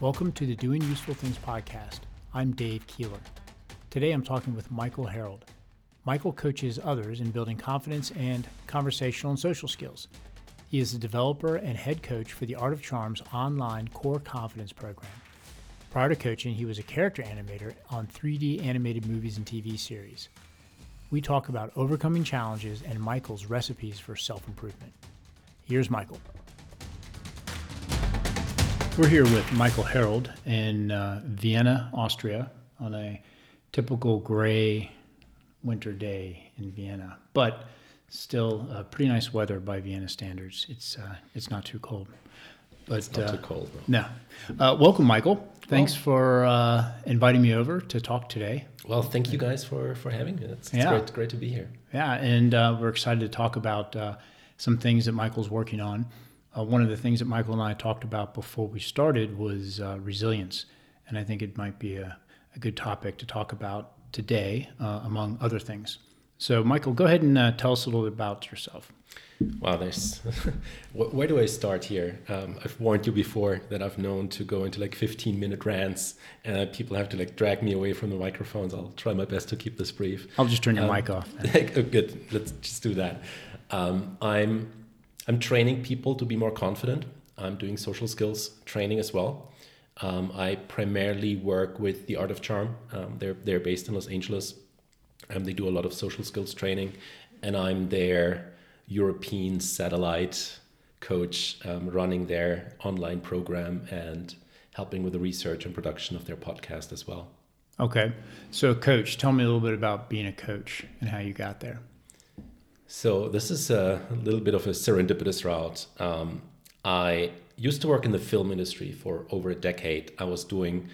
Welcome to the Doing Useful Things podcast. I'm Dave Keeler. Today I'm talking with Michael Herold. Michael coaches others in building confidence and conversational and social skills. He is the developer and head coach for the Art of Charm's online Core Confidence program. Prior to coaching, he was a character animator on 3D animated movies and TV series. We talk about overcoming challenges and Michael's recipes for self-improvement. Here's Michael. We're here with Michael Herold in Vienna, Austria, on a typical gray winter day in Vienna, but still pretty nice weather by Vienna standards. It's not too cold. But, it's not too cold, though. No. Welcome, Michael. Thanks for inviting me over to talk today. Well, thank you guys for having me. It's great to be here. Yeah, and we're excited to talk about some things that Michael's working on. One of the things that Michael and I talked about before we started was resilience, and I think it might be a good topic to talk about today, among other things. So, Michael, go ahead and tell us a little bit about yourself. Wow, there's where do I start here? I've warned you before that I've known to go into like 15-minute rants, and people have to like drag me away from the microphones. I'll try my best to keep this brief. I'll just turn your mic off. Oh, good, let's just do that. I'm training people to be more confident. I'm doing social skills training as well. I primarily work with the Art of Charm. They're based in Los Angeles. They do a lot of social skills training, and I'm their European satellite coach, running their online program and helping with the research and production of their podcast as well. Okay, so coach, tell me a little bit about being a coach and how you got there. So this is a little bit of a serendipitous route. I used to work in the film industry for over a decade. I was doing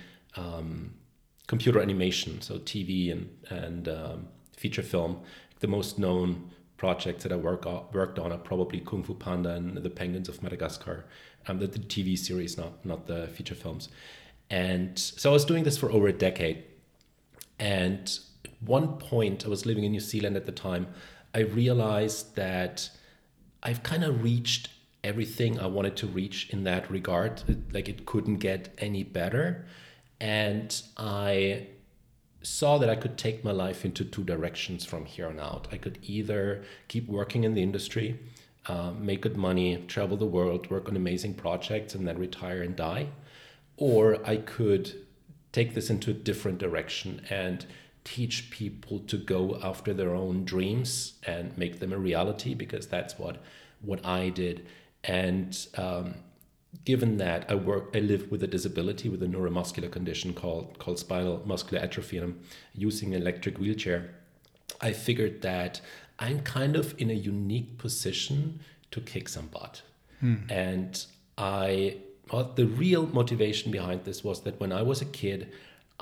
computer animation, so TV and feature film. The most known projects that I worked on are probably Kung Fu Panda and the Penguins of Madagascar, the TV series, not the feature films. And so I was doing this for over a decade. And at one point, I was living in New Zealand at the time, I realized that I've kind of reached everything I wanted to reach in that regard. It couldn't get any better. And I saw that I could take my life into two directions from here on out. I could either keep working in the industry, make good money, travel the world, work on amazing projects, and then retire and die. Or I could take this into a different direction and teach people to go after their own dreams and make them a reality, because that's what I did. And given that I live with a disability, with a neuromuscular condition called spinal muscular atrophy, and I'm using an electric wheelchair, I figured that I'm kind of in a unique position to kick some butt. And the real motivation behind this was that when I was a kid,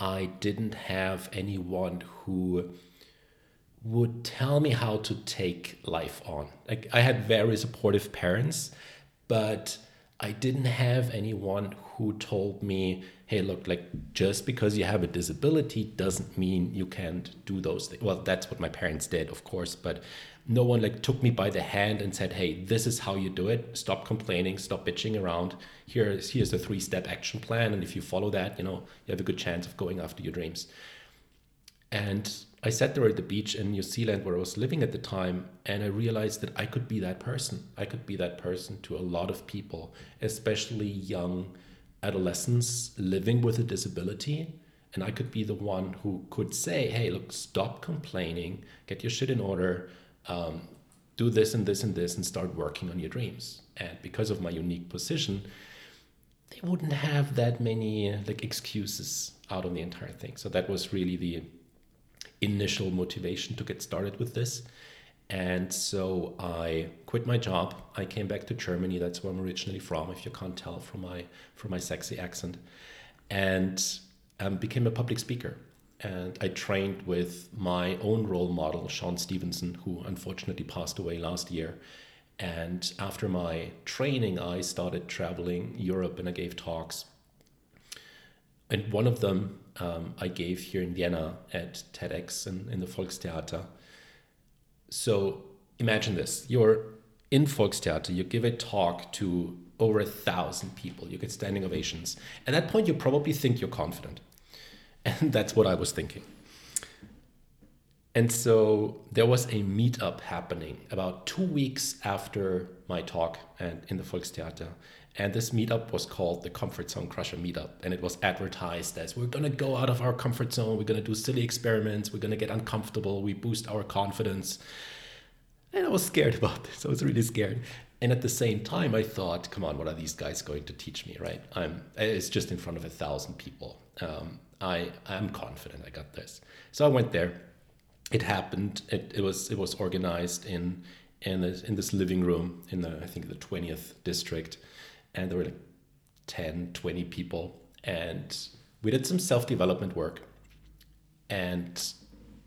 I didn't have anyone who would tell me how to take life on. I had very supportive parents, but I didn't have anyone who told me, hey, look, just because you have a disability doesn't mean you can't do those things. Well, that's what my parents did, of course, but no one took me by the hand and said, hey, this is how you do it. Stop complaining. Stop bitching around. Here's the 3-step action plan. And if you follow that, you have a good chance of going after your dreams. And I sat there at the beach in New Zealand where I was living at the time. And I realized that I could be that person. I could be that person to a lot of people, especially young adolescents living with a disability. And I could be the one who could say, hey, look, stop complaining. Get your shit in order. Do this and this and this and start working on your dreams. And because of my unique position, they wouldn't have that many excuses out on the entire thing. So that was really the initial motivation to get started with this. And so I quit my job. I came back to Germany. That's where I'm originally from, if you can't tell from my sexy accent, and became a public speaker. And I trained with my own role model, Sean Stevenson, who unfortunately passed away last year. And after my training, I started traveling Europe and I gave talks. And one of them I gave here in Vienna at TEDx in the Volkstheater. So imagine this, you're in Volkstheater, you give a talk to over 1,000 people, you get standing ovations. At that point, you probably think you're confident. And that's what I was thinking. And so there was a meetup happening about 2 weeks after my talk and in the Volkstheater. And this meetup was called the Comfort Zone Crusher Meetup. And it was advertised as, we're going to go out of our comfort zone. We're going to do silly experiments. We're going to get uncomfortable. We boost our confidence. And I was scared about this. I was really scared. And at the same time, I thought, come on, what are these guys going to teach me, right? It's just in front of 1,000 people. I'm confident I got this. So I went there. It happened. It was organized in this living room in I think the 20th district, and there were like 10, 20 people, and we did some self-development work. And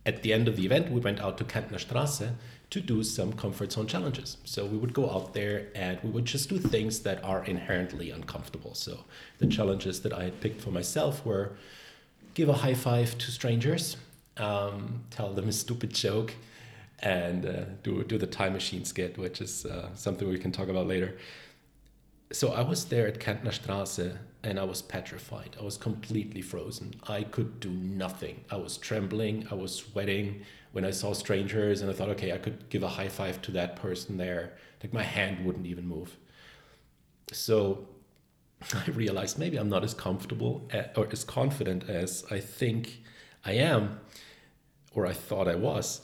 at the end of the event, we went out to Kärntner Straße to do some comfort zone challenges. So we would go out there and we would just do things that are inherently uncomfortable. So the challenges that I had picked for myself were: give a high five to strangers, tell them a stupid joke, and do the time machine skit, which is something we can talk about later. So I was there at Kärntner Straße and I was petrified. I was completely frozen. I could do nothing. I was trembling. I was sweating when I saw strangers, and I thought, okay, I could give a high five to that person there. Like my hand wouldn't even move. So I realized maybe I'm not as comfortable or as confident as I think I am, or I thought I was.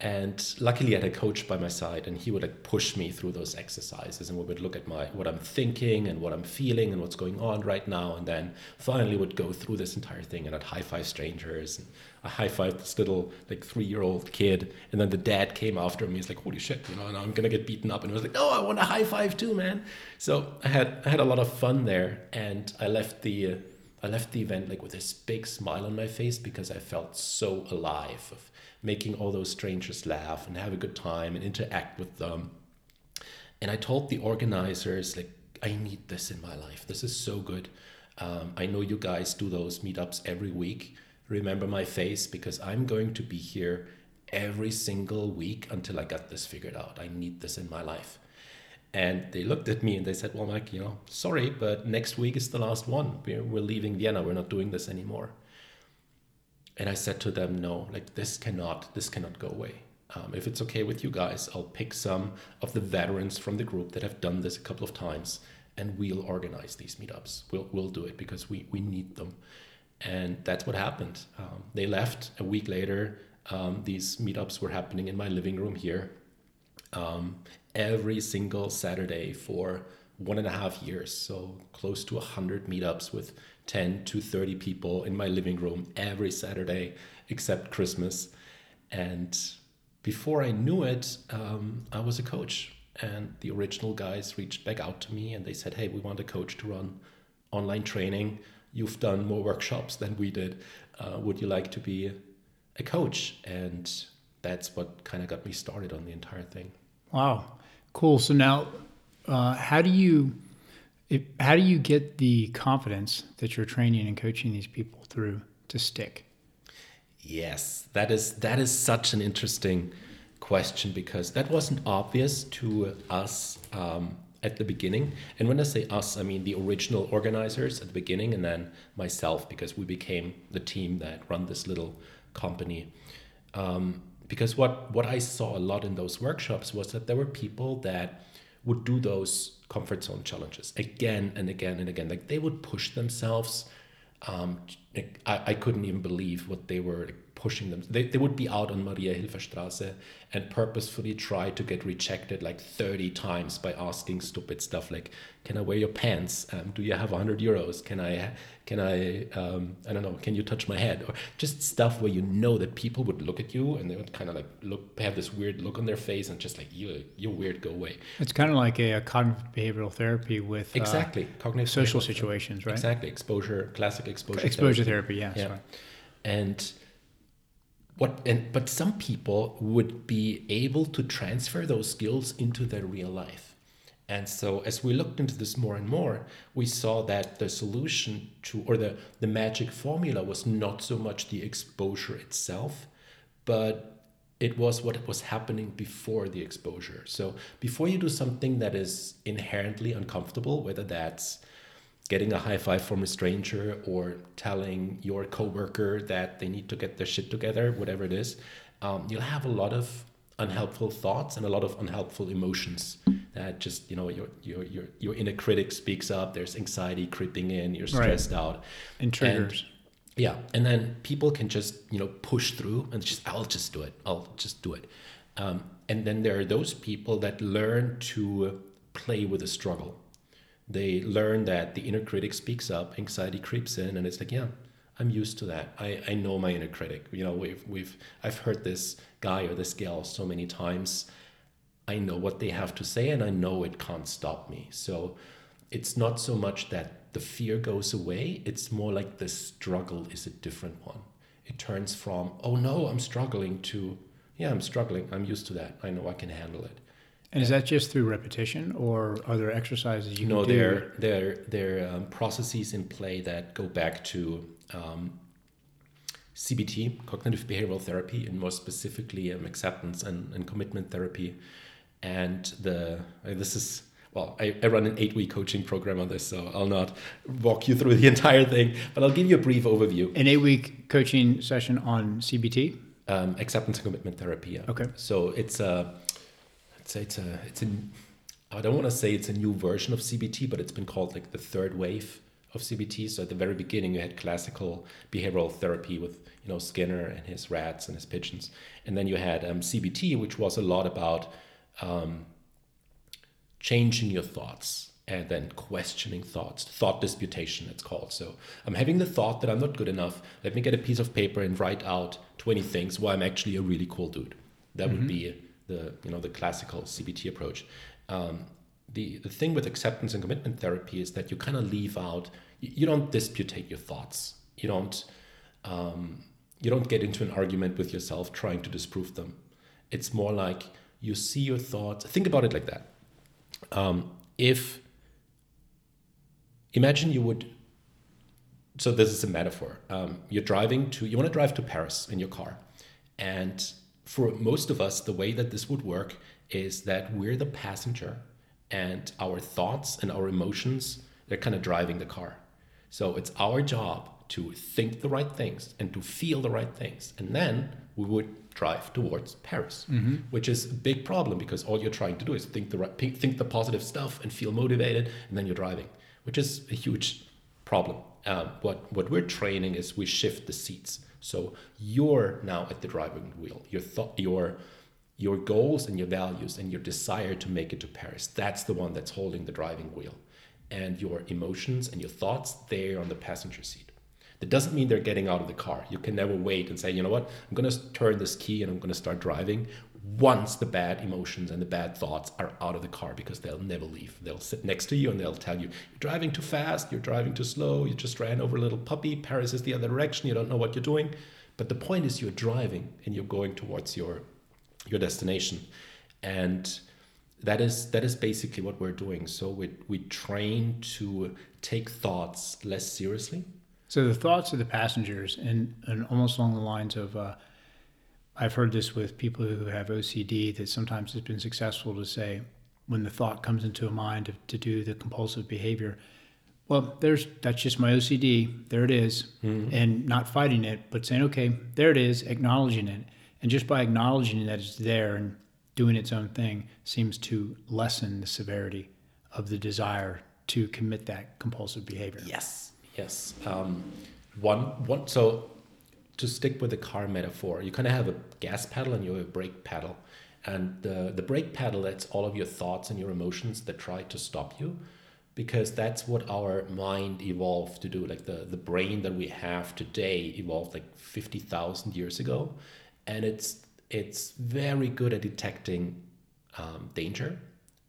And luckily I had a coach by my side, and he would like push me through those exercises, and we would look at what I'm thinking and what I'm feeling and what's going on right now, and then finally would go through this entire thing, and I'd high five strangers. And I high fived this little like 3-year-old kid, and then the dad came after me. He's like, holy shit, and I'm gonna get beaten up. And I was like, no, I want a high five too, man. So I had a lot of fun there, and I left the event like with this big smile on my face, because I felt so alive of making all those strangers laugh and have a good time and interact with them. And I told the organizers, like, I need this in my life. This is so good. I know you guys do those meetups every week. Remember my face, because I'm going to be here every single week until I got this figured out. I need this in my life. And they looked at me and they said, well, Mike, sorry, but next week is the last one. We're leaving Vienna. We're not doing this anymore. And I said to them, no, like this cannot go away. If it's okay with you guys, I'll pick some of the veterans from the group that have done this a couple of times, and we'll organize these meetups. We'll do it, because we need them. And that's what happened. They left. A week later, these meetups were happening in my living room here. Every single Saturday for 1.5 years, so close to 100 meetups with 10 to 30 people in my living room every Saturday except Christmas. And before I knew it, I was a coach, and the original guys reached back out to me and they said, hey, we want a coach to run online training. You've done more workshops than we did. Would you like to be a coach? And that's what kind of got me started on the entire thing. Wow. Cool. So now, how do you get the confidence that you're training and coaching these people through to stick? Yes, that is such an interesting question, because that wasn't obvious to us at the beginning. And when I say us, I mean the original organizers at the beginning, and then myself, because we became the team that run this little company. Because what I saw a lot in those workshops was that there were people that would do those comfort zone challenges again and again and again. Like they would push themselves. I couldn't even believe what they were pushing them. They would be out on Maria Hilferstrasse and purposefully try to get rejected like 30 times by asking stupid stuff like, can I wear your pants? Do you have 100 euros? I don't know, can you touch my head? Or just stuff where you know that people would look at you and they would kind of like look, have this weird look on their face and just like, you're weird, go away. It's kind of like a cognitive behavioral therapy with cognitive social situations, right? Exactly, classic exposure therapy. Yeah. Sorry. But some people would be able to transfer those skills into their real life. And so as we looked into this more and more, we saw that the solution to, or the magic formula was not so much the exposure itself, but it was what was happening before the exposure. So before you do something that is inherently uncomfortable, whether that's getting a high five from a stranger or telling your coworker that they need to get their shit together, whatever it is, you'll have a lot of unhelpful thoughts and a lot of unhelpful emotions that just, you know, your inner critic speaks up, there's anxiety creeping in, you're stressed out. And triggers. And then people can just, you know, push through and I'll just do it. And then there are those people that learn to play with the struggle. They learn that the inner critic speaks up, anxiety creeps in, and it's like, yeah, I'm used to that. I know my inner critic. You know, I've heard this guy or this gal so many times. I know what they have to say, and I know it can't stop me. So it's not so much that the fear goes away. It's more like the struggle is a different one. It turns from, oh no, I'm struggling, to, yeah, I'm struggling, I'm used to that, I know I can handle it. And is that just through repetition, or are there exercises you can do? No, there are processes in play that go back to CBT, Cognitive Behavioral Therapy, and more specifically acceptance and commitment therapy. And I run an 8-week coaching program on this, so I'll not walk you through the entire thing, but I'll give you a brief overview. An 8-week coaching session on CBT? Acceptance and commitment therapy, yeah. Okay. So I don't want to say it's a new version of CBT, but it's been called like the third wave of CBT. So at the very beginning, you had classical behavioral therapy with, you know, Skinner and his rats and his pigeons. And then you had CBT, which was a lot about changing your thoughts and then questioning thoughts. Thought disputation, it's called. So I'm having the thought that I'm not good enough. Let me get a piece of paper and write out 20 things why I'm actually a really cool dude. That would be the classical CBT approach. The thing with acceptance and commitment therapy is that you kind of leave out, you don't disputate your thoughts. You don't get into an argument with yourself trying to disprove them. It's more like you see your thoughts. Think about it like that. So this is a metaphor. You want to drive to Paris in your car. And for most of us, the way that this would work is that we're the passenger and our thoughts and our emotions, they're kind of driving the car. So it's our job to think the right things and to feel the right things. And then we would drive towards Paris, which is a big problem because all you're trying to do is think the positive stuff and feel motivated, and then you're driving, which is a huge problem. What we're training is we shift the seats. So you're now at the driving wheel. Your goals and your values and your desire to make it to Paris, that's the one that's holding the driving wheel. And your emotions and your thoughts, they're on the passenger seat. That doesn't mean they're getting out of the car. You can never wait and say, you know what, I'm going to turn this key and I'm going to start driving once the bad emotions and the bad thoughts are out of the car, because they'll never leave. They'll sit next to you and they'll tell you, you're driving too fast, you're driving too slow, you just ran over a little puppy, Paris is the other direction, you don't know what you're doing. But the point is you're driving and you're going towards your destination. And that is basically what we're doing. So we train to take thoughts less seriously. So the thoughts of the passengers, and almost along the lines of, I've heard this with people who have OCD, that sometimes it's been successful to say, when the thought comes into a mind to do the compulsive behavior, well, that's just my OCD, there it is, and not fighting it, but saying, okay, there it is, acknowledging it. And just by acknowledging that it's there and doing its own thing seems to lessen the severity of the desire to commit that compulsive behavior. Yes. So to stick with the car metaphor, you kind of have a gas pedal and you have a brake pedal. And the brake pedal, that's all of your thoughts and your emotions that try to stop you, because that's what our mind evolved to do. Like the brain that we have today evolved like 50,000 years ago. And it's very good at detecting danger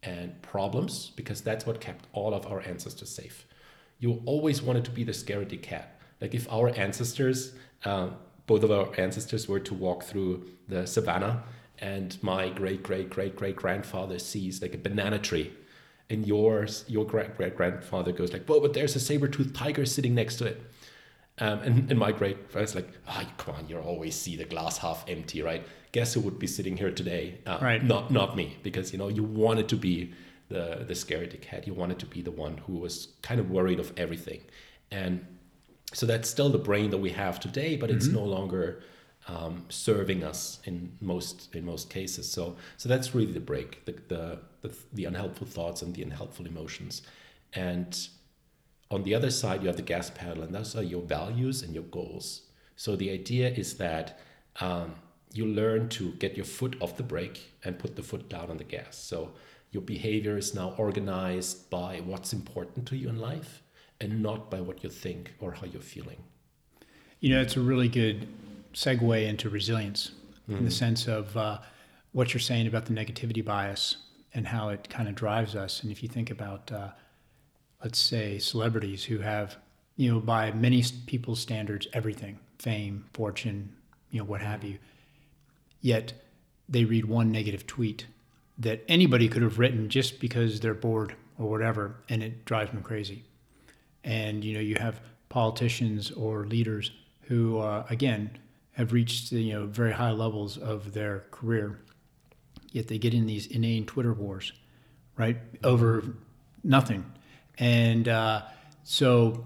and problems, because that's what kept all of our ancestors safe. You always wanted to be the scaredy cat. Like if our ancestors, both of our ancestors were to walk through the savannah, and my great-great-great-great-grandfather sees like a banana tree, and your great-great-grandfather goes like, whoa, but there's a saber-toothed tiger sitting next to it. And my great-grandfather's like, oh, come on, you always see the glass half empty, right? Guess who would be sitting here today? Right. Not me, because, you know, you wanted to be the scaredy cat. You wanted to be the one who was kind of worried of everything. And so that's still the brain that we have today, but it's no longer... serving us in most cases. So that's really the break, the unhelpful thoughts and the unhelpful emotions. And on the other side, you have the gas pedal, and those are your values and your goals. So the idea is that you learn to get your foot off the brake and put the foot down on the gas. So your behavior is now organized by what's important to you in life and not by what you think or how you're feeling. You know, it's a really good segue into resilience in the sense of what you're saying about the negativity bias and how it kind of drives us. And if you think about, let's say, celebrities who have, you know, by many people's standards, everything, fame, fortune, you know, what have you, yet they read one negative tweet that anybody could have written just because they're bored or whatever, and it drives them crazy. And, you know, you have politicians or leaders who, again, have reached, you know, very high levels of their career, yet they get in these inane Twitter wars, right, over nothing. And so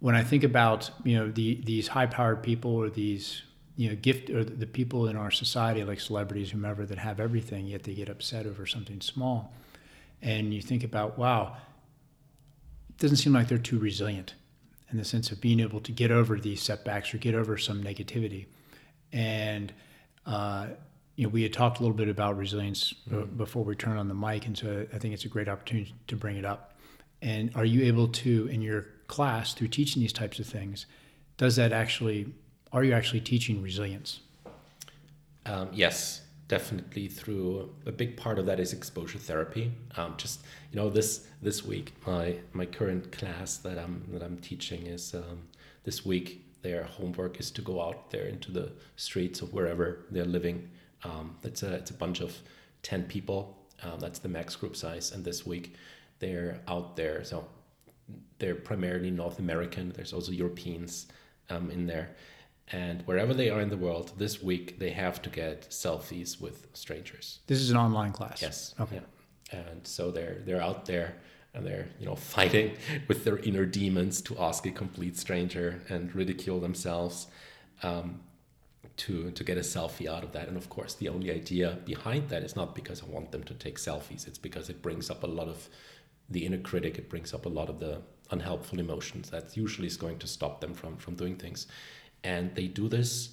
when I think about, you know, these high-powered people or these, you know, the people in our society, like celebrities, whomever, that have everything, yet they get upset over something small. And you think about, wow, it doesn't seem like they're too resilient in the sense of being able to get over these setbacks or get over some negativity. And, you know, we had talked a little bit about resilience before we turned on the mic. And so I think it's a great opportunity to bring it up. And are you able to, in your class, through teaching these types of things, are you actually teaching resilience? Yes, definitely. Through a big part of that is exposure therapy. Just, you know, this week, my current class that I'm teaching is, this week, their homework is to go out there into the streets of wherever they're living. It's a bunch of 10 people. That's the max group size. And this week they're out there. So they're primarily North American. There's also Europeans in there. And wherever they are in the world, this week they have to get selfies with strangers. This is an online class? Yes. Okay. Yeah. And so they're out there. And they're, you know, fighting with their inner demons to ask a complete stranger and ridicule themselves to get a selfie out of that. And of course, the only idea behind that is not because I want them to take selfies. It's because it brings up a lot of the inner critic. It brings up a lot of the unhelpful emotions that usually is going to stop them from doing things. And they do this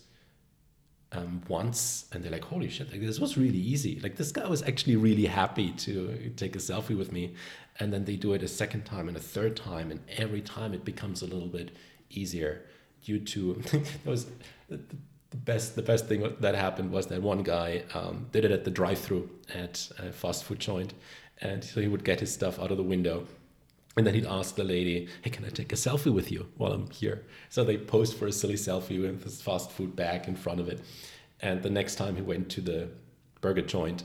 once, and they're like, holy shit, like this was really easy. Like this guy was actually really happy to take a selfie with me. And then they do it a second time and a third time, and every time it becomes a little bit easier due to that was the best thing that happened was that one guy did it at the drive-thru at a fast food joint, and so he would get his stuff out of the window. And then he'd ask the lady, hey, can I take a selfie with you while I'm here? So they posed for a silly selfie with this fast food bag in front of it. And the next time he went to the burger joint,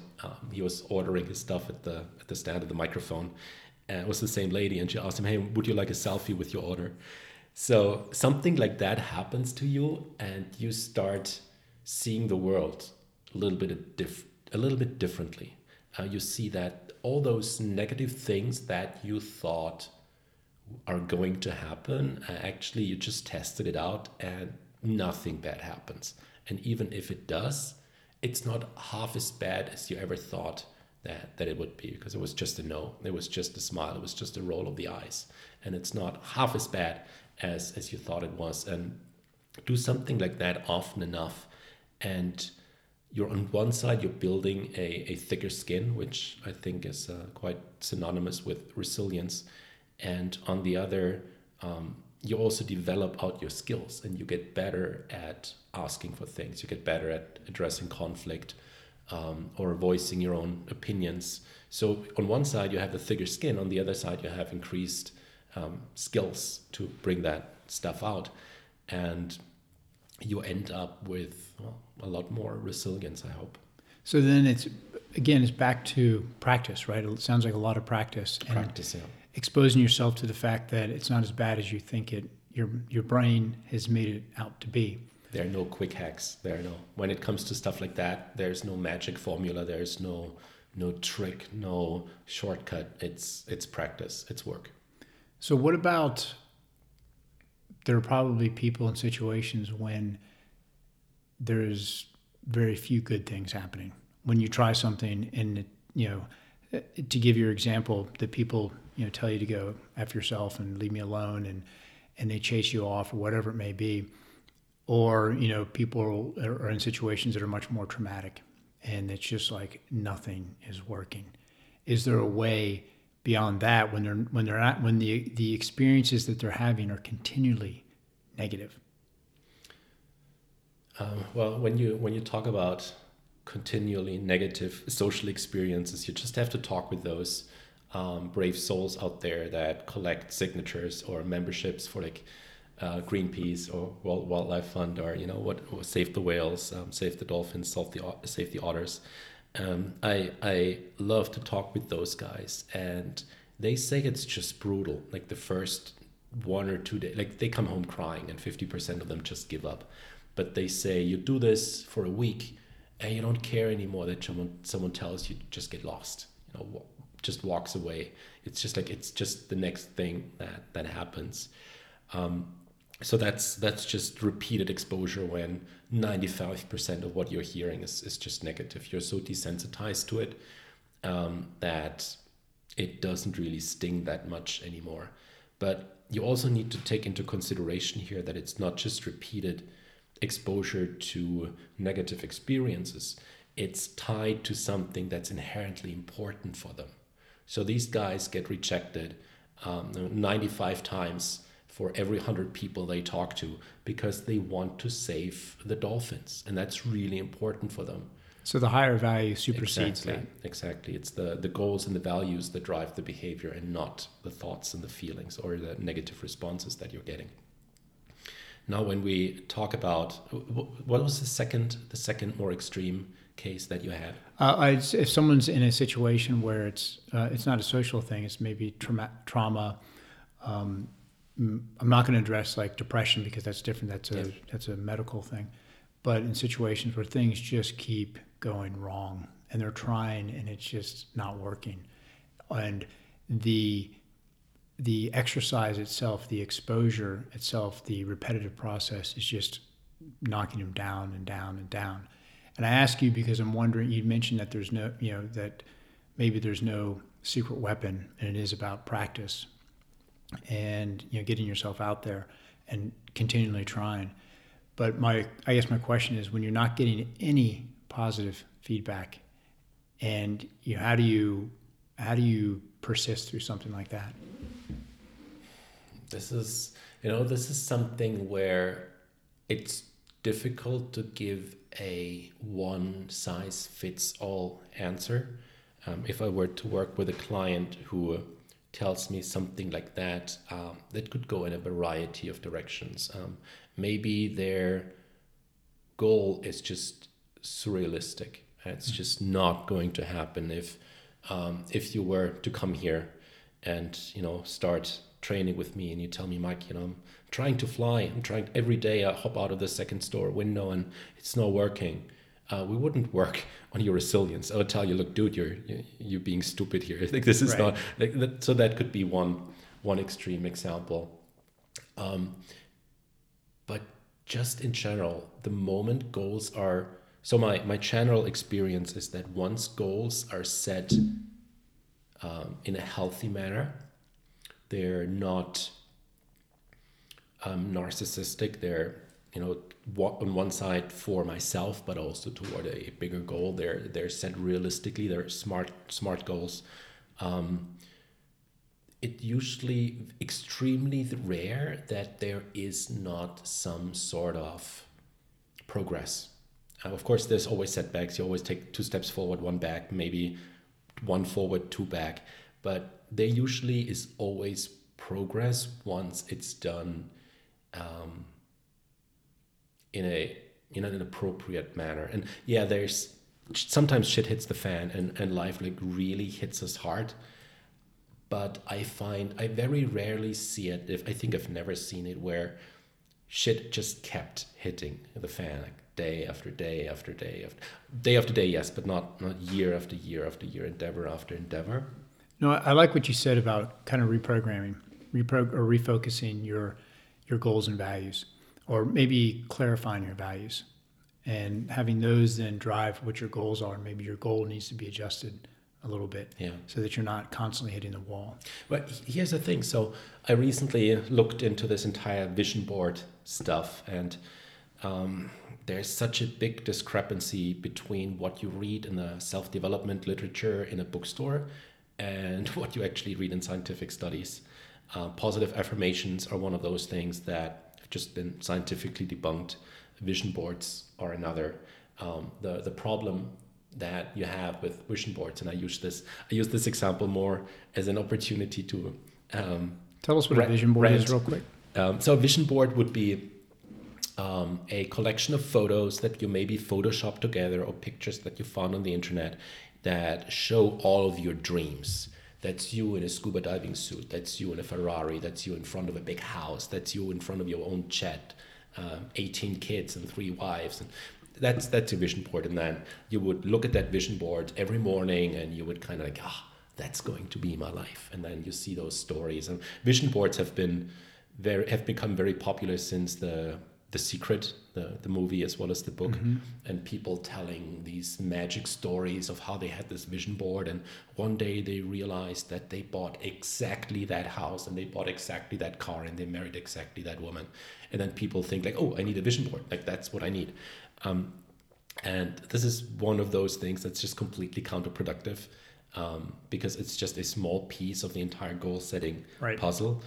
he was ordering his stuff at the stand of the microphone. And it was the same lady. And she asked him, hey, would you like a selfie with your order? So something like that happens to you, and you start seeing the world a little bit differently. You see that all those negative things that you thought are going to happen, actually you just tested it out and nothing bad happens. And even if it does, it's not half as bad as you ever thought that it would be, because it was just a no, it was just a smile, it was just a roll of the eyes. And it's not half as bad as you thought it was. And do something like that often enough, and you're on one side, you're building a thicker skin, which I think is quite synonymous with resilience. And on the other, you also develop out your skills and you get better at asking for things. You get better at addressing conflict or voicing your own opinions. So on one side, you have the thicker skin. On the other side, you have increased skills to bring that stuff out. And you end up with a lot more resilience, I hope. So then it's back to practice, right? It sounds like a lot of practice. Practice, yeah. Exposing yourself to the fact that it's not as bad as you think it, your brain has made it out to be. There are no quick hacks. When it comes to stuff like that, there's no magic formula. There's no trick, no shortcut. It's practice. It's work. So what about, there are probably people in situations when there's very few good things happening. When you try something and, to give your example, that people, tell you to go F yourself and leave me alone and they chase you off or whatever it may be. Or, people are in situations that are much more traumatic and it's just like nothing is working. Is there a way beyond that, when the experiences that they're having are continually negative? Well, when you talk about continually negative social experiences, you just have to talk with those brave souls out there that collect signatures or memberships for like Greenpeace or World Wildlife Fund or or Save the Whales, Save the Dolphins, Save the Otters. I love to talk with those guys, and they say it's just brutal. Like the first 1 or 2 days, like they come home crying and 50% of them just give up. But they say you do this for a week and you don't care anymore that someone tells you to just get lost, just walks away. It's just like, it's just the next thing that happens. So that's just repeated exposure when 95% of what you're hearing is just negative. You're so desensitized to it that it doesn't really sting that much anymore. But you also need to take into consideration here that it's not just repeated exposure to negative experiences. It's tied to something that's inherently important for them. So these guys get rejected 95 times for every 100 people they talk to because they want to save the dolphins. And that's really important for them. So the higher value supersedes that. Exactly. It's the goals and the values that drive the behavior and not the thoughts and the feelings or the negative responses that you're getting. Now, when we talk about, what was the second more extreme case that you had? If someone's in a situation where it's not a social thing, it's maybe trauma, I'm not going to address like depression because that's different. That's a medical thing. But in situations where things just keep going wrong and they're trying and it's just not working. And the exercise itself, the exposure itself, the repetitive process is just knocking them down and down and down. And I ask you because I'm wondering, you mentioned that there's no, that maybe there's no secret weapon and it is about practice. And getting yourself out there and continually trying. But I guess my question is, when you're not getting any positive feedback, and how do you persist through something like that? This is something where it's difficult to give a one size fits all answer. If I were to work with a client who tells me something like that, that could go in a variety of directions. Maybe their goal is just surrealistic. It's just not going to happen. If you were to come here and, start training with me and you tell me, Mike, I'm trying to fly. I'm trying every day. I hop out of the second store window and it's not working. We wouldn't work on your resilience. I would tell you, look, dude, you're being stupid here. Like this is right. Not like that. So that could be one extreme example. But just in general, the moment goals are, so my general experience is that once goals are set in a healthy manner, they're not narcissistic. They're on one side for myself, but also toward a bigger goal. They're set realistically. They're smart goals. It usually extremely rare that there is not some sort of progress. Of course, there's always setbacks. You always take two steps forward, one back, maybe one forward, two back. But there usually is always progress once it's done in an appropriate manner. And yeah, there's sometimes shit hits the fan and life like really hits us hard. But I find I very rarely see it. I think I've never seen it where shit just kept hitting the fan like day after day after day after day after day. Yes, but not year after year after year, endeavor after endeavor. No, I like what you said about kind of refocusing your goals and values, or maybe clarifying your values and having those then drive what your goals are. Maybe your goal needs to be adjusted a little bit, so that you're not constantly hitting the wall. But here's the thing. So I recently looked into this entire vision board stuff, and there's such a big discrepancy between what you read in the self-development literature in a bookstore and what you actually read in scientific studies. Positive affirmations are one of those things that have just been scientifically debunked. Vision boards are another. The problem that you have with vision boards, and I use this example more as an opportunity to tell us what a vision board is real quick. So a vision board would be a collection of photos that you maybe Photoshop together, or pictures that you found on the internet that show all of your dreams. That's you in a scuba diving suit, that's you in a Ferrari, that's you in front of a big house, that's you in front of your own jet, 18 kids and 3 wives. And that's a vision board. And then you would look at that vision board every morning and you would kind of like, that's going to be my life. And then you see those stories. And vision boards have become very popular since The Secret, the movie, as well as the book, and people telling these magic stories of how they had this vision board, and one day they realized that they bought exactly that house, and they bought exactly that car, and they married exactly that woman. And then people think like, I need a vision board, like that's what I need. And this is one of those things that's just completely counterproductive, because it's just a small piece of the entire goal setting puzzle.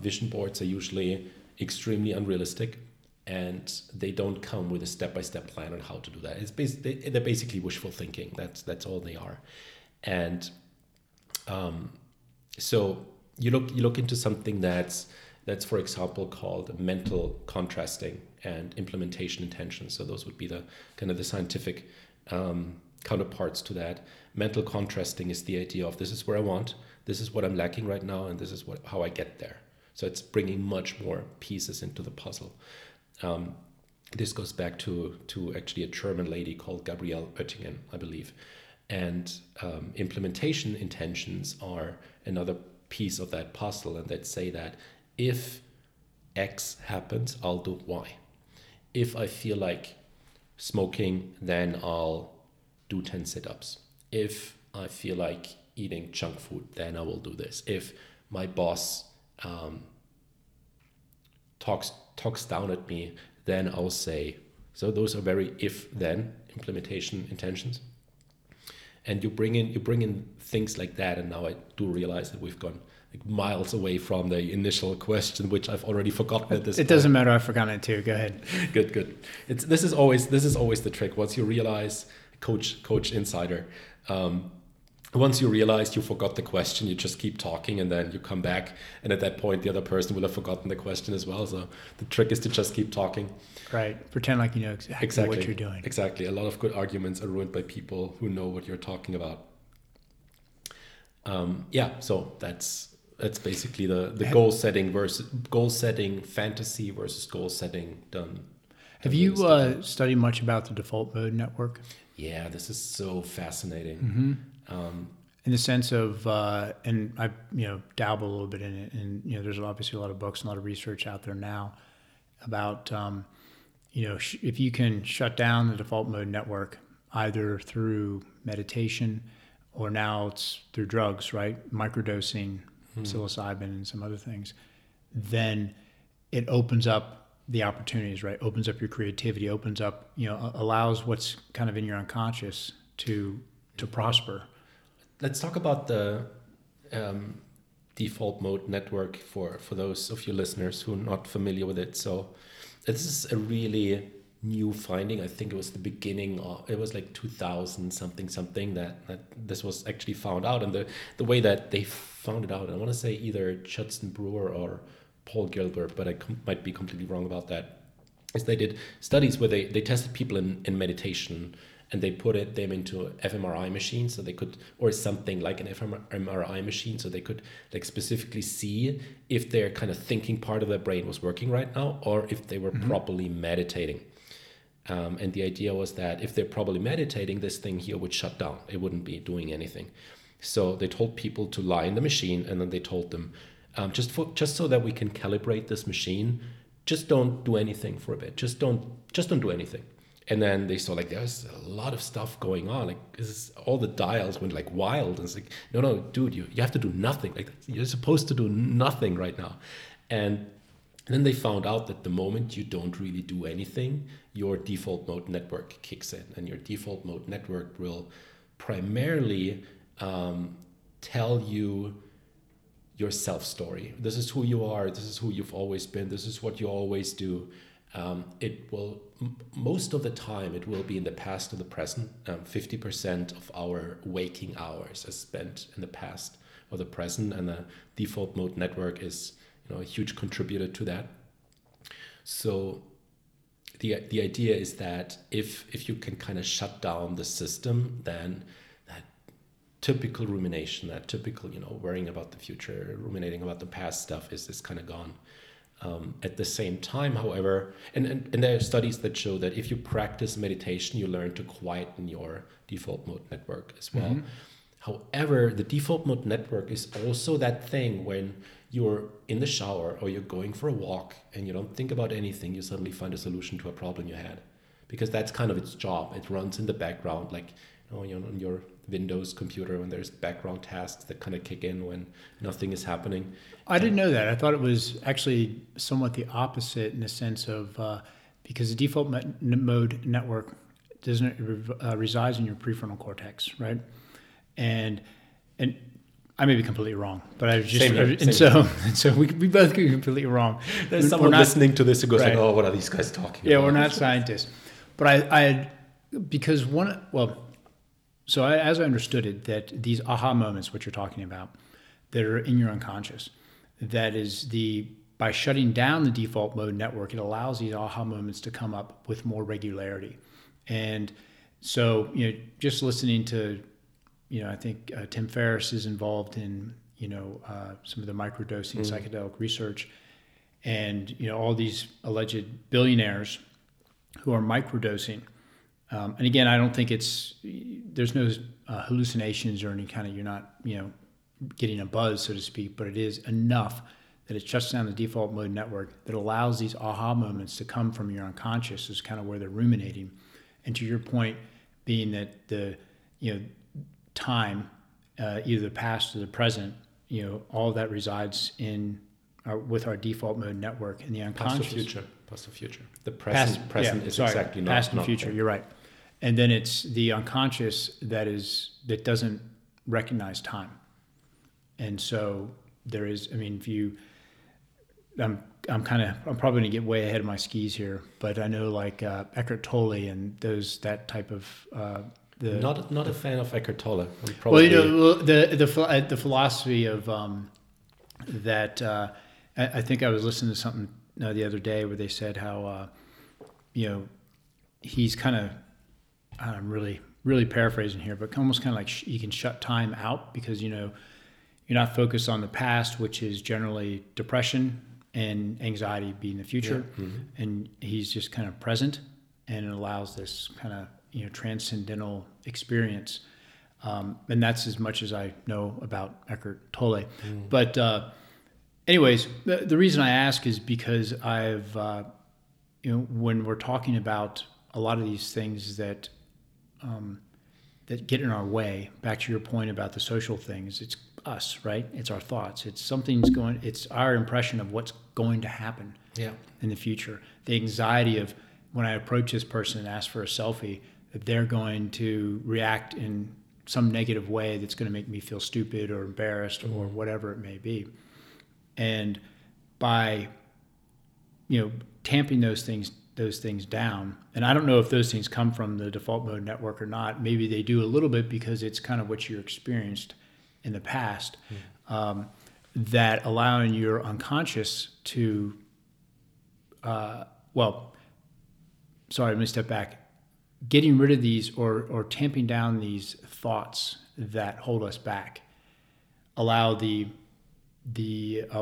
Vision boards are usually extremely unrealistic, and they don't come with a step-by-step plan on how to do that. They're basically wishful thinking. That's all they are. And so you look into something that's for example called mental contrasting and implementation intention. So those would be the kind of the scientific counterparts to that. Mental contrasting is the idea of, this is where I want, this is what I'm lacking right now, and this is how I get there. So it's bringing much more pieces into the puzzle. This goes back to actually a German lady called Gabrielle Oettingen, I believe. And implementation intentions are another piece of that puzzle, and that say that if X happens, I'll do Y. If I feel like smoking, then I'll do 10 sit-ups. If I feel like eating junk food, then I will do this. If my boss talks down at me, then I'll say. So those are very if-then implementation intentions. And you bring in things like that, and now I do realize that we've gone like miles away from the initial question, which I've already forgotten at this point. It doesn't matter, I've forgotten it too. Go ahead. Good. This is always the trick. Once you realize, coach insider, once you realize you forgot the question, you just keep talking, and then you come back, and at that point the other person will have forgotten the question as well. So the trick is to just keep talking. Right. Pretend like you know exactly what you're doing. Exactly. A lot of good arguments are ruined by people who know what you're talking about. So that's basically the goal setting fantasy versus goal setting done. Have you studied much about the default mode network? Yeah, this is so fascinating. Mm-hmm. In the sense of, and I dabble a little bit in it, and there's obviously a lot of books and a lot of research out there now about if you can shut down the default mode network either through meditation, or now it's through drugs, right? Microdosing, psilocybin, and some other things, then it opens up the opportunities, right? Opens up your creativity, opens up, you know, allows what's kind of in your unconscious to prosper. Let's talk about the default mode network for those of you listeners who are not familiar with it. So this is a really new finding. I think it was the beginning of, it was like 2000 something that this was actually found out. And the way that they found it out, I want to say either Judson Brewer or Paul Gilbert, but I might be completely wrong about that, is they did studies where they tested people in meditation, and they put them into fMRI machines so they could, or something like an fMRI machine, so they could like specifically see if their kind of thinking part of their brain was working right now, or if they were properly meditating. And the idea was that if they're properly meditating, this thing here would shut down. It wouldn't be doing anything. So they told people to lie in the machine, and then they told them, just so that we can calibrate this machine, just don't do anything for a bit. Just don't do anything. And then they saw like there's a lot of stuff going on. Like this is, all the dials went like wild. And it's like, no, dude, you have to do nothing. Like you're supposed to do nothing right now. And then they found out that the moment you don't really do anything, your default mode network kicks in, and your default mode network will primarily tell you your self-story. This is who you are. This is who you've always been. This is what you always do. It will, most of the time, it will be in the past to the present. 50% of our waking hours are spent in the past or the present, and the default mode network is, you know, a huge contributor to that. So the idea is that if you can kind of shut down the system, then that typical rumination, that typical, you know, worrying about the future, ruminating about the past stuff is kind of gone. At the same time, however, and there are studies that show that if you practice meditation, you learn to quieten your default mode network as well. Mm-hmm. However, the default mode network is also that thing when you're in the shower or you're going for a walk and you don't think about anything, you suddenly find a solution to a problem you had, because that's kind of its job. It runs in the background, like, you know, you're on your Windows computer when there's background tasks that kind of kick in when nothing is happening. I didn't know that. I thought it was actually somewhat the opposite in the sense of, because the default mode network doesn't resides in your prefrontal cortex, right? And I may be completely wrong, but I was just so we both get completely wrong. There's someone listening to this who goes right, like, "Oh, what are these guys talking about?" Yeah, we're not scientists, but So as I understood it, that these aha moments, what you're talking about, that are in your unconscious, that is by shutting down the default mode network, it allows these aha moments to come up with more regularity. And so, you know, just listening to, you know, I think Tim Ferriss is involved in, you know, some of the microdosing psychedelic research, and, you know, all these alleged billionaires who are microdosing. And again, I don't think there's no hallucinations or any kind of, you're not, you know, getting a buzz, so to speak, but it is enough that it shuts down the default mode network that allows these aha moments to come from your unconscious, is kind of where they're ruminating. And to your point being that the, you know, time, either the past or the present, you know, all of that resides in with our default mode network in the unconscious. Past or future. The present is exactly not past and future. There. You're right. And then it's the unconscious that doesn't recognize time. And so there is, I mean, if you, I'm probably gonna get way ahead of my skis here, but I know like Eckhart Tolle and that type of not a fan of Eckhart Tolle. Well, you know, the philosophy of I think I was listening to something the other day where they said how you know, he's kind of, I'm really, really paraphrasing here, but almost kind of like you can shut time out because, you know, you're not focused on the past, which is generally depression and anxiety being the future. Yeah. Mm-hmm. And he's just kind of present, and it allows this kind of, you know, transcendental experience. And that's as much as I know about Eckhart Tolle. Mm. But anyways, the reason I ask is because I've, you know, when we're talking about a lot of these things that that get in our way, back to your point about the social things, it's us, right? It's our thoughts. It's something's going, it's our impression of what's going to happen in the future. The anxiety of when I approach this person and ask for a selfie, that they're going to react in some negative way that's going to make me feel stupid or embarrassed or whatever it may be. And by, tamping those things down, and I don't know if those things come from the default mode network or not. Maybe they do a little bit because it's kind of what you experienced in the past, that allowing your unconscious to, let me step back. Getting rid of these or tamping down these thoughts that hold us back allow the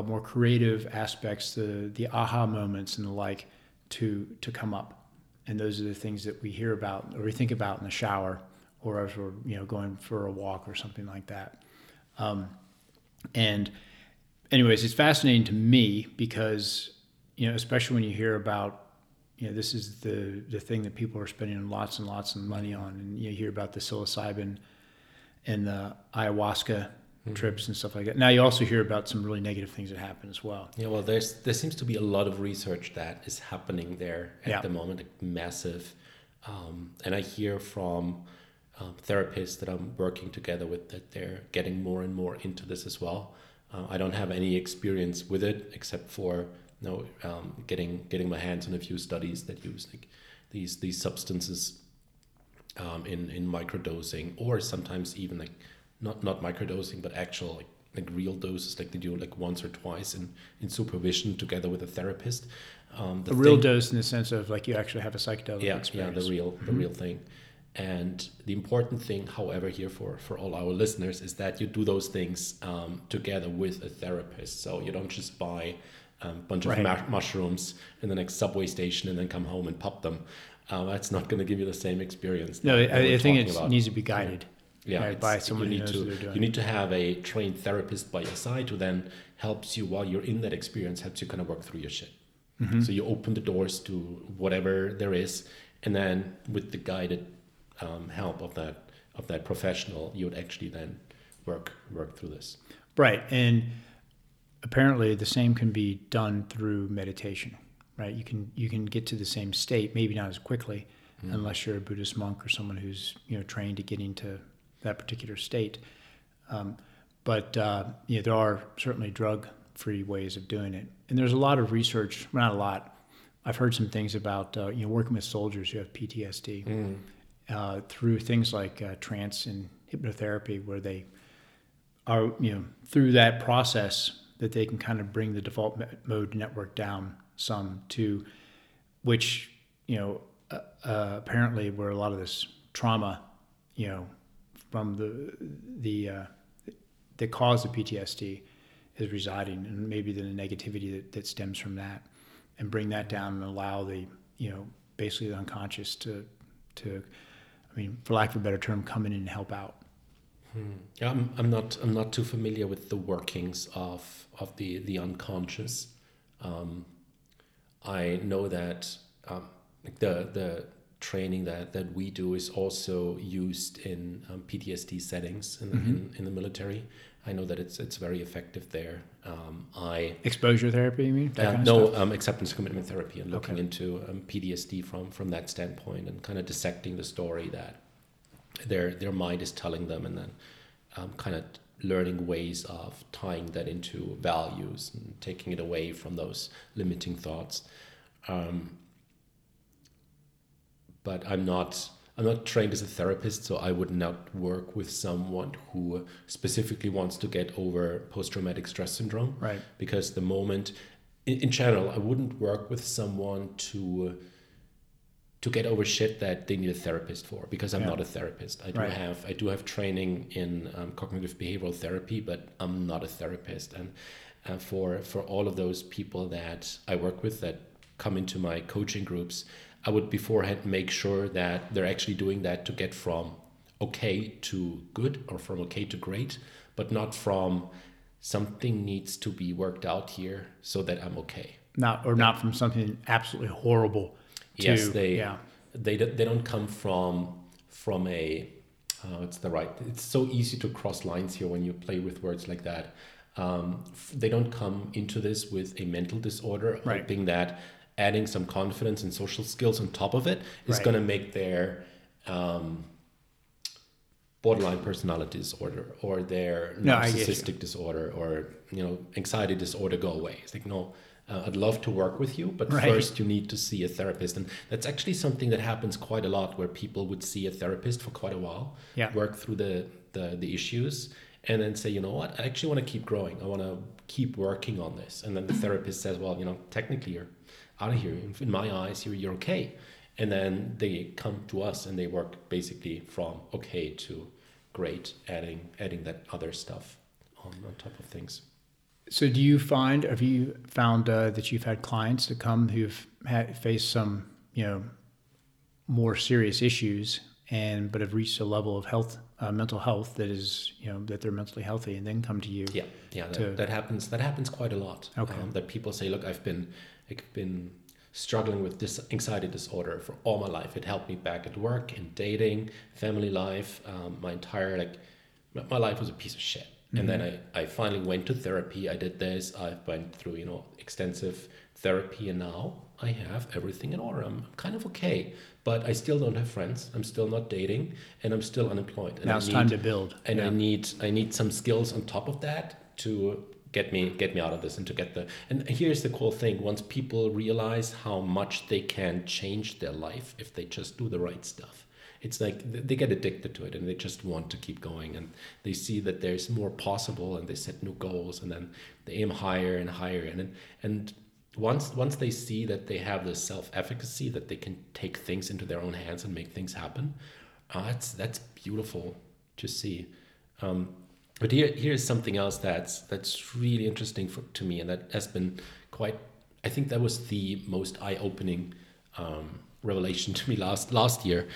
more creative aspects, the aha moments and the like to come up. And those are the things that we hear about or we think about in the shower or as we're going for a walk or something like that. And anyways, it's fascinating to me because, especially when you hear about, this is the thing that people are spending lots and lots of money on. And you hear about the psilocybin and the ayahuasca trips and stuff like that. Now you also hear about some really negative things that happen as well. Yeah, well, there seems to be a lot of research that is happening there at the moment, massive. And I hear from therapists that I'm working together with that they're getting more and more into this as well. I don't have any experience with it except for getting my hands on a few studies that use like these substances in microdosing, or sometimes even like not microdosing, but actual like real doses, like they do like once or twice in supervision together with a therapist. A real dose in the sense of like you actually have a psychedelic experience. Yeah, the real thing. And the important thing, however, here for all our listeners is that you do those things together with a therapist. So you don't just buy a bunch of mushrooms in the next subway station and then come home and pop them. That's not going to give you the same experience. No, I think it needs to be guided. Yeah, by someone you need to have a trained therapist by your side who then helps you while you're in that experience, helps you kind of work through your shit. Mm-hmm. So you open the doors to whatever there is, and then with the guided help of that professional, you would actually then work through this. Right, and apparently the same can be done through meditation. Right, you can get to the same state, maybe not as quickly, unless you're a Buddhist monk or someone who's trained to get into that particular state. But there are certainly drug-free ways of doing it. And there's a lot of research, not a lot. I've heard some things about working with soldiers who have PTSD through things like trance and hypnotherapy, where they are, through that process that they can kind of bring the default mode network down some to, which, apparently where a lot of this trauma, from the cause of PTSD is residing, and maybe the negativity that stems from that, and bring that down and allow the basically the unconscious to for lack of a better term, come in and help out. Yeah, I'm not too familiar with the workings of the unconscious. I know that the training that we do is also used in PTSD settings in the military. I know that it's very effective there. Exposure therapy, you mean? Acceptance and commitment therapy, and looking into PTSD from that standpoint and kind of dissecting the story that their mind is telling them, and then kind of learning ways of tying that into values and taking it away from those limiting thoughts. But I'm not trained as a therapist, so I would not work with someone who specifically wants to get over post-traumatic stress syndrome. Right. Because the moment, in general, I wouldn't work with someone to get over shit that they need a therapist for, because I'm not a therapist. I do have training in cognitive behavioral therapy, but I'm not a therapist. And for all of those people that I work with that come into my coaching groups, I would beforehand make sure that they're actually doing that to get from okay to good, or from okay to great, but not from something needs to be worked out here so that I'm okay. Not from something absolutely horrible. Yes, they don't come from a It's the right. It's so easy to cross lines here when you play with words like that. They don't come into this with a mental disorder, right, hoping that adding some confidence and social skills on top of it is right, going to make their borderline personality disorder or their narcissistic disorder or anxiety disorder go away. It's like, no, I'd love to work with you, but right, first you need to see a therapist. And that's actually something that happens quite a lot, where people would see a therapist for quite a while, yeah, work through the issues, and then say, you know what, I actually want to keep growing. I want to keep working on this. And then the therapist says, well, technically you're out of here. In my eyes, you're okay. And then they come to us and they work basically from okay to great, adding that other stuff on top of things. So do you find, that you've had clients that come who've faced some, more serious issues but have reached a level of health, mental health that is, that they're mentally healthy, and then come to you? Yeah, that happens quite a lot. Okay. That people say, look, I've been struggling with this anxiety disorder for all my life. It helped me back at work and dating, family life. My entire, my life was a piece of shit. And then I finally went to therapy. I did this. I went through, extensive therapy, and now I have everything in order. I'm kind of okay, but I still don't have friends. I'm still not dating, and I'm still unemployed. And now it's time to build. And yeah, I need some skills on top of that to get me out of this, and and here's the cool thing. Once people realize how much they can change their life if they just do the right stuff, it's like they get addicted to it and they just want to keep going, and they see that there's more possible, and they set new goals, and then they aim higher and higher. And once they see that they have this self-efficacy, that they can take things into their own hands and make things happen, that's beautiful to see. But here's something else that's really interesting to me, and that has been I think that was the most eye-opening revelation to me last year.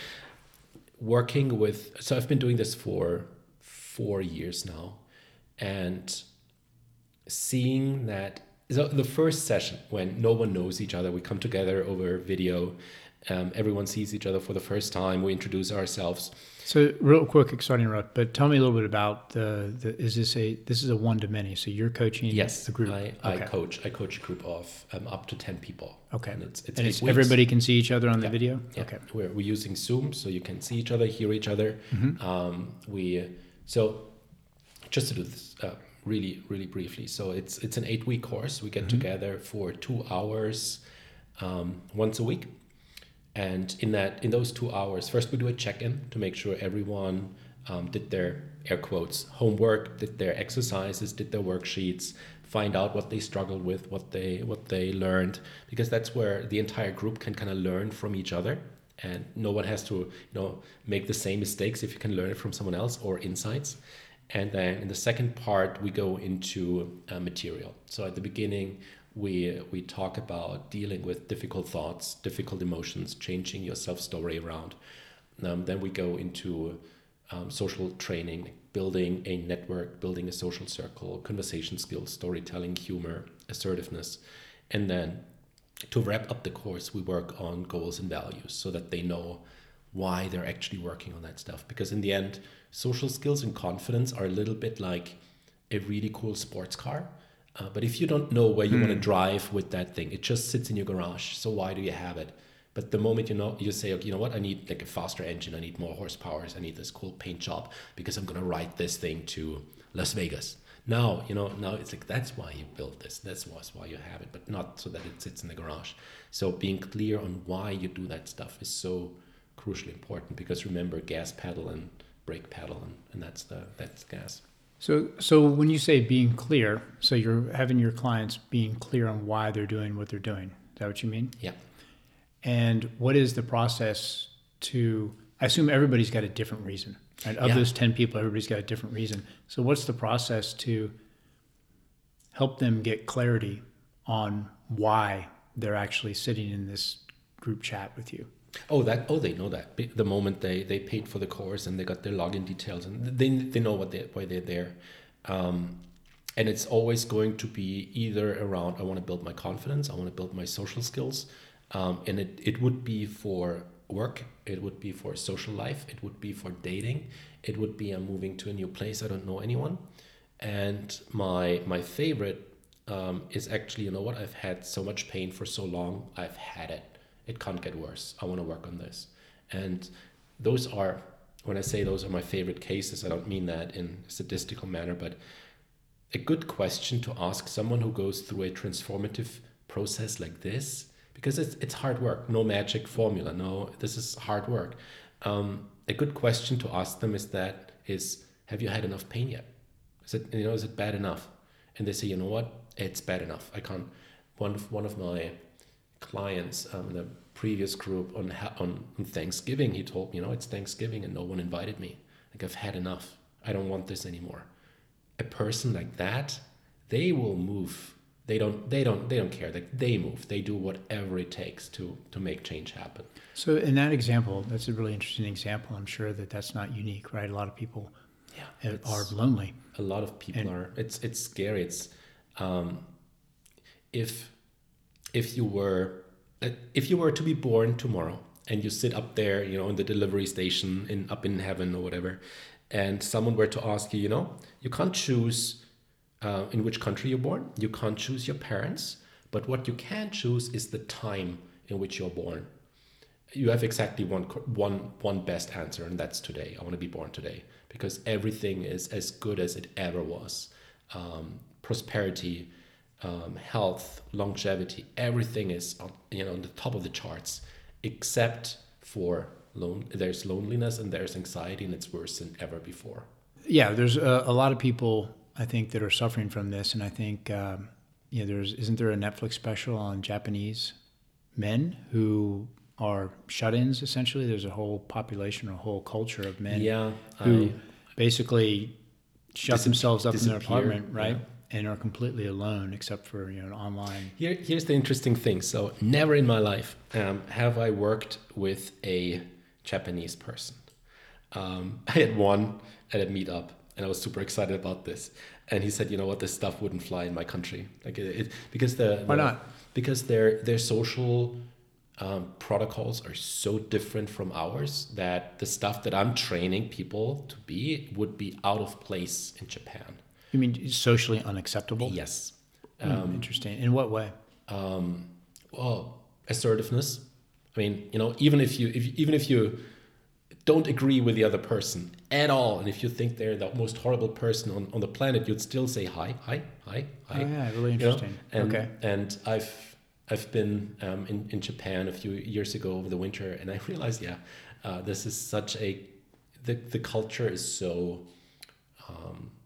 So I've been doing this for 4 years now, and seeing that, so the first session, when no one knows each other, we come together over video, everyone sees each other for the first time, we introduce ourselves. So real quick, exciting route, but tell me a little bit about this is a one to many, so you're coaching the group? Yes, I coach a group of up to 10 people. Okay. And it's everybody can see each other on the video? Yeah. Okay. We're using Zoom, so you can see each other, hear each other. Mm-hmm. So just to do this really, really briefly. So it's an 8-week course. We get together for 2 hours once a week. And in those 2 hours, first we do a check-in to make sure everyone did their air quotes homework, did their exercises, did their worksheets, find out what they struggled with, what they learned, because that's where the entire group can kind of learn from each other, and no one has to make the same mistakes if you can learn it from someone else or insights. And then in the second part, we go into material. So at the beginning, we talk about dealing with difficult thoughts, difficult emotions, changing your self-story around. Then we go into social training, building a network, building a social circle, conversation skills, storytelling, humor, assertiveness. And then to wrap up the course, we work on goals and values, so that they know why they're actually working on that stuff. Because in the end, social skills and confidence are a little bit like a really cool sports car. But if you don't know where you want to drive with that thing, it just sits in your garage. So why do you have it? But the moment you say, okay, you know what? I need a faster engine. I need more horsepower. I need this cool paint job, because I'm going to ride this thing to Las Vegas. Now it's like, that's why you built this. That's why you have it, but not so that it sits in the garage. So being clear on why you do that stuff is so crucially important, because remember, gas pedal and brake pedal, and that's gas. So when you say being clear, so you're having your clients being clear on why they're doing what they're doing. Is that what you mean? Yeah. And what is the process I assume everybody's got a different reason, right? Of those 10 people, everybody's got a different reason. So what's the process to help them get clarity on why they're actually sitting in this group chat with you? They know that the moment they paid for the course and they got their login details, and they know why they're there, and it's always going to be either around I want to build my confidence, I want to build my social skills, and it would be for work, it would be for social life, it would be for dating, it would be I'm moving to a new place, I don't know anyone. And my favorite is actually, you know what, I've had so much pain for so long, I've had it. It can't get worse. I want to work on this. And those are, when I say those are my favorite cases, I don't mean that in a statistical manner, but a good question to ask someone who goes through a transformative process like this, because it's hard work, no magic formula, no, this is hard work. A good question to ask them is, have you had enough pain yet? Is it bad enough? And they say, you know what, it's bad enough. I can't. One of my clients in a previous group on Thanksgiving, he told me, you know, it's Thanksgiving and no one invited me. Like, I've had enough. I don't want this anymore. A person like that, they will move. They don't care. Like, they move. They do whatever it takes to make change happen. So in that example, that's a really interesting example. I'm sure that's not unique, right? A lot of people are lonely. A lot of people are. It's scary. It's if you were to be born tomorrow and you sit up there, you know, in the delivery station up in heaven or whatever, and someone were to ask you, you know, you can't choose in which country you're born, you can't choose your parents, but what you can choose is the time in which you're born. You have exactly one best answer, and that's today. I want to be born today, because everything is as good as it ever was. Prosperity, health, longevity, everything is on the top of the charts, except for there's loneliness and there's anxiety, and it's worse than ever before. Yeah, there's a lot of people, I think, that are suffering from this, and I think isn't there a Netflix special on Japanese men who are shut-ins, essentially? There's a whole population or a whole culture of men who basically shut themselves up in their apartment, right? Yeah. And are completely alone, except for, you know, an online. Here's the interesting thing. So never in my life have I worked with a Japanese person. I had one at a meetup, and I was super excited about this. And he said, you know what, this stuff wouldn't fly in my country. Like why not? Because their social protocols are so different from ours that the stuff that I'm training people to be would be out of place in Japan. You mean socially unacceptable? Yes. Interesting. In what way? Well, assertiveness. I mean, you know, even if you don't agree with the other person at all, and if you think they're the most horrible person on the planet, you'd still say hi. Oh, yeah, really interesting. You know? And I've been in Japan a few years ago over the winter, and I realized, this is such the culture is so,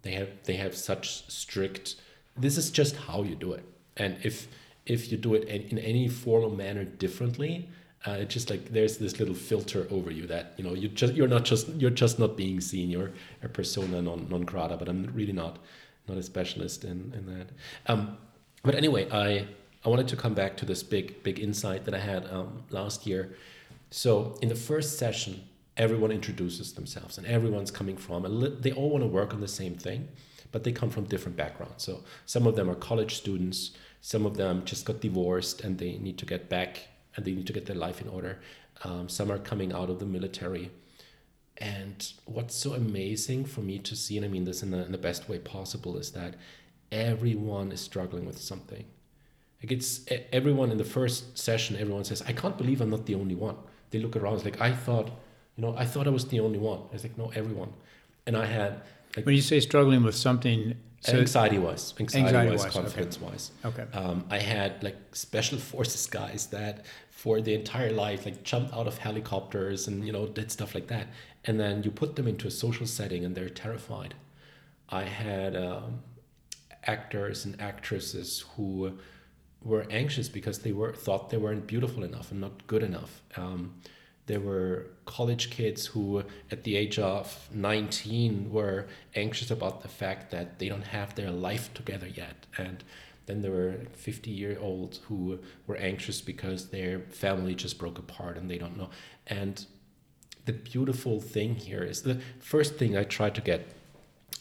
they have such strict, this is just how you do it. And if you do it in any form or manner differently, it's just like there's this little filter over you that, you know, you're just not being seen. You're a persona non grata, but I'm really not a specialist in that. But anyway, I wanted to come back to this big insight that I had last year. So in the first session, everyone introduces themselves, and everyone's coming from, they all want to work on the same thing, but they come from different backgrounds. So some of them are college students, some of them just got divorced and they need to get back and they need to get their life in order. Some are coming out of the military. And what's so amazing for me to see, and I mean this in the best way possible, is that everyone is struggling with something. Like, it's everyone in the first session, everyone says, I can't believe I'm not the only one. They look around, it's like, I thought I was the only one. I was like, no, everyone. And I had, like, when you say struggling with something, so anxiety-wise, confidence-wise. Okay. I had like special forces guys that for the entire life, like, jumped out of helicopters and, you know, did stuff like that. And then you put them into a social setting and they're terrified. I had actors and actresses who were anxious because they thought they weren't beautiful enough and not good enough. There were college kids who at the age of 19 were anxious about the fact that they don't have their life together yet. And then there were 50-year-olds who were anxious because their family just broke apart and they don't know. And the beautiful thing here is, the first thing I try to get